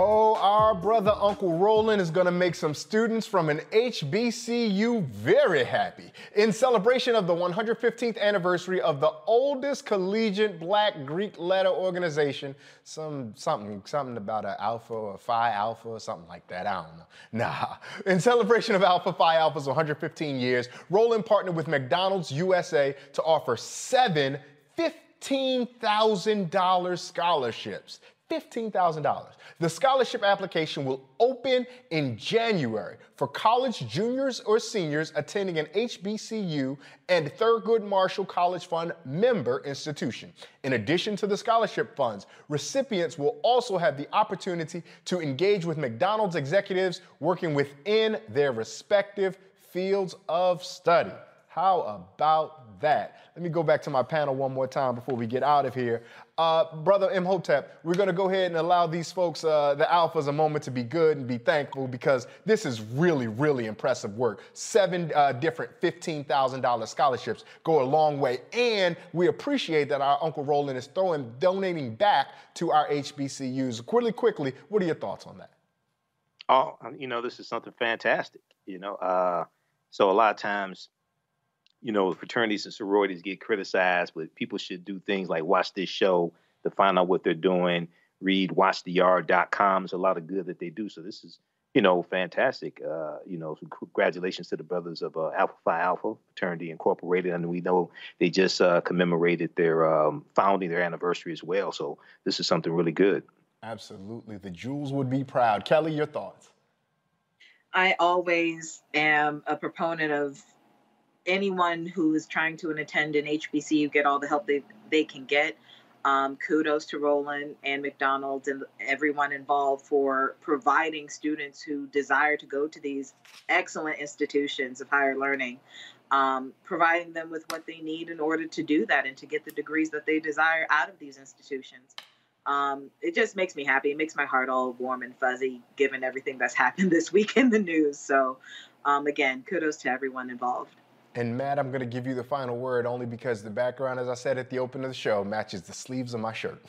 Oh, our brother Uncle Roland is going to make some students from an H B C U very happy. In celebration of the one hundred fifteenth anniversary of the oldest collegiate Black Greek letter organization, some something something about an Alpha or Phi Alpha or something like that. I don't know. Nah. In celebration of Alpha Phi Alpha's one hundred fifteen years, Roland partnered with McDonald's U S A to offer seven fifteen thousand dollars scholarships. fifteen thousand dollars. The scholarship application will open in January for college juniors or seniors attending an H B C U and Thurgood Marshall College Fund member institution. In addition to the scholarship funds, recipients will also have the opportunity to engage with McDonald's executives working within their respective fields of study. How about that? Let me go back to my panel one more time before we get out of here. Uh, Brother Imhotep, we're going to go ahead and allow these folks, uh, the alphas, a moment to be good and be thankful, because this is really, really impressive work. Seven uh, different fifteen thousand dollars scholarships go a long way. And we appreciate that our Uncle Roland is throwing, donating back to our H B C Us. Quickly, quickly, what are your thoughts on that? Oh, you know, this is something fantastic, you know. Uh, so a lot of times, you know, fraternities and sororities get criticized, but people should do things like watch this show to find out what they're doing. Read watch the yard dot com. There's a lot of good that they do. So this is, you know, fantastic. Uh, you know, congratulations to the brothers of uh, Alpha Phi Alpha Fraternity Incorporated. And we know they just uh, commemorated their um, founding, their anniversary as well. So this is something really good. Absolutely. The Jules would be proud. Kelly, your thoughts? I always am a proponent of anyone who is trying to attend an H B C U get all the help they, they can get. Um, kudos to Roland and McDonald's and everyone involved for providing students who desire to go to these excellent institutions of higher learning, um, providing them with what they need in order to do that and to get the degrees that they desire out of these institutions. Um, it just makes me happy. It makes my heart all warm and fuzzy, given everything that's happened this week in the news. So, um, again, kudos to everyone involved. And Matt, I'm going to give you the final word only because the background, as I said at the open of the show, matches the sleeves of my shirt.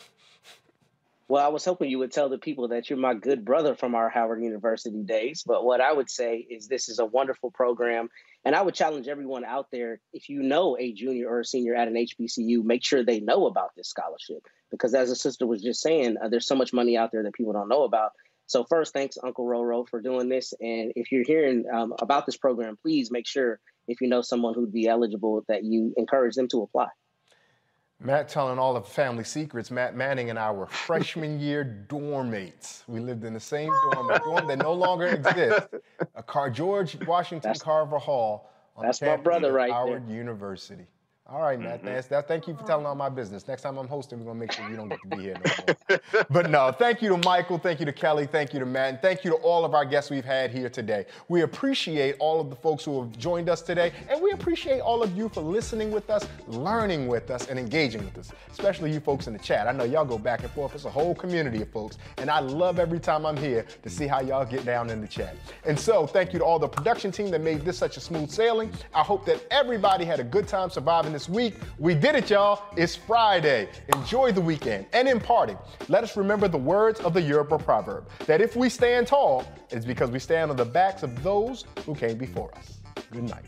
Well, I was hoping you would tell the people that you're my good brother from our Howard University days. But what I would say is this is a wonderful program. And I would challenge everyone out there, if you know a junior or a senior at an H B C U, make sure they know about this scholarship. Because as a sister was just saying, uh, there's so much money out there that people don't know about. So first, thanks, Uncle Roro, for doing this. And if you're hearing um, about this program, please make sure if you know someone who'd be eligible, that you encourage them to apply. Matt telling all the family secrets. Matt Manning and I were freshman year dorm mates. We lived in the same dorm, a dorm that no longer exists. A Car George Washington that's, Carver Hall on that's my brother right Howard there. University. All right, Matt. Mm-hmm. That, thank you for telling all my business. Next time I'm hosting, we're going to make sure you don't get to be here no more. But no, thank you to Michael. Thank you to Kelly. Thank you to Matt. And thank you to all of our guests we've had here today. We appreciate all of the folks who have joined us today. And we appreciate all of you for listening with us, learning with us, and engaging with us, especially you folks in the chat. I know y'all go back and forth. It's a whole community of folks. And I love every time I'm here to see how y'all get down in the chat. And so thank you to all the production team that made this such a smooth sailing. I hope that everybody had a good time surviving this This week. We did it, y'all. It's Friday. Enjoy the weekend. And in parting, let us remember the words of the Yoruba proverb that if we stand tall, it's because we stand on the backs of those who came before us. Good night.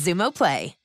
Zumo Play.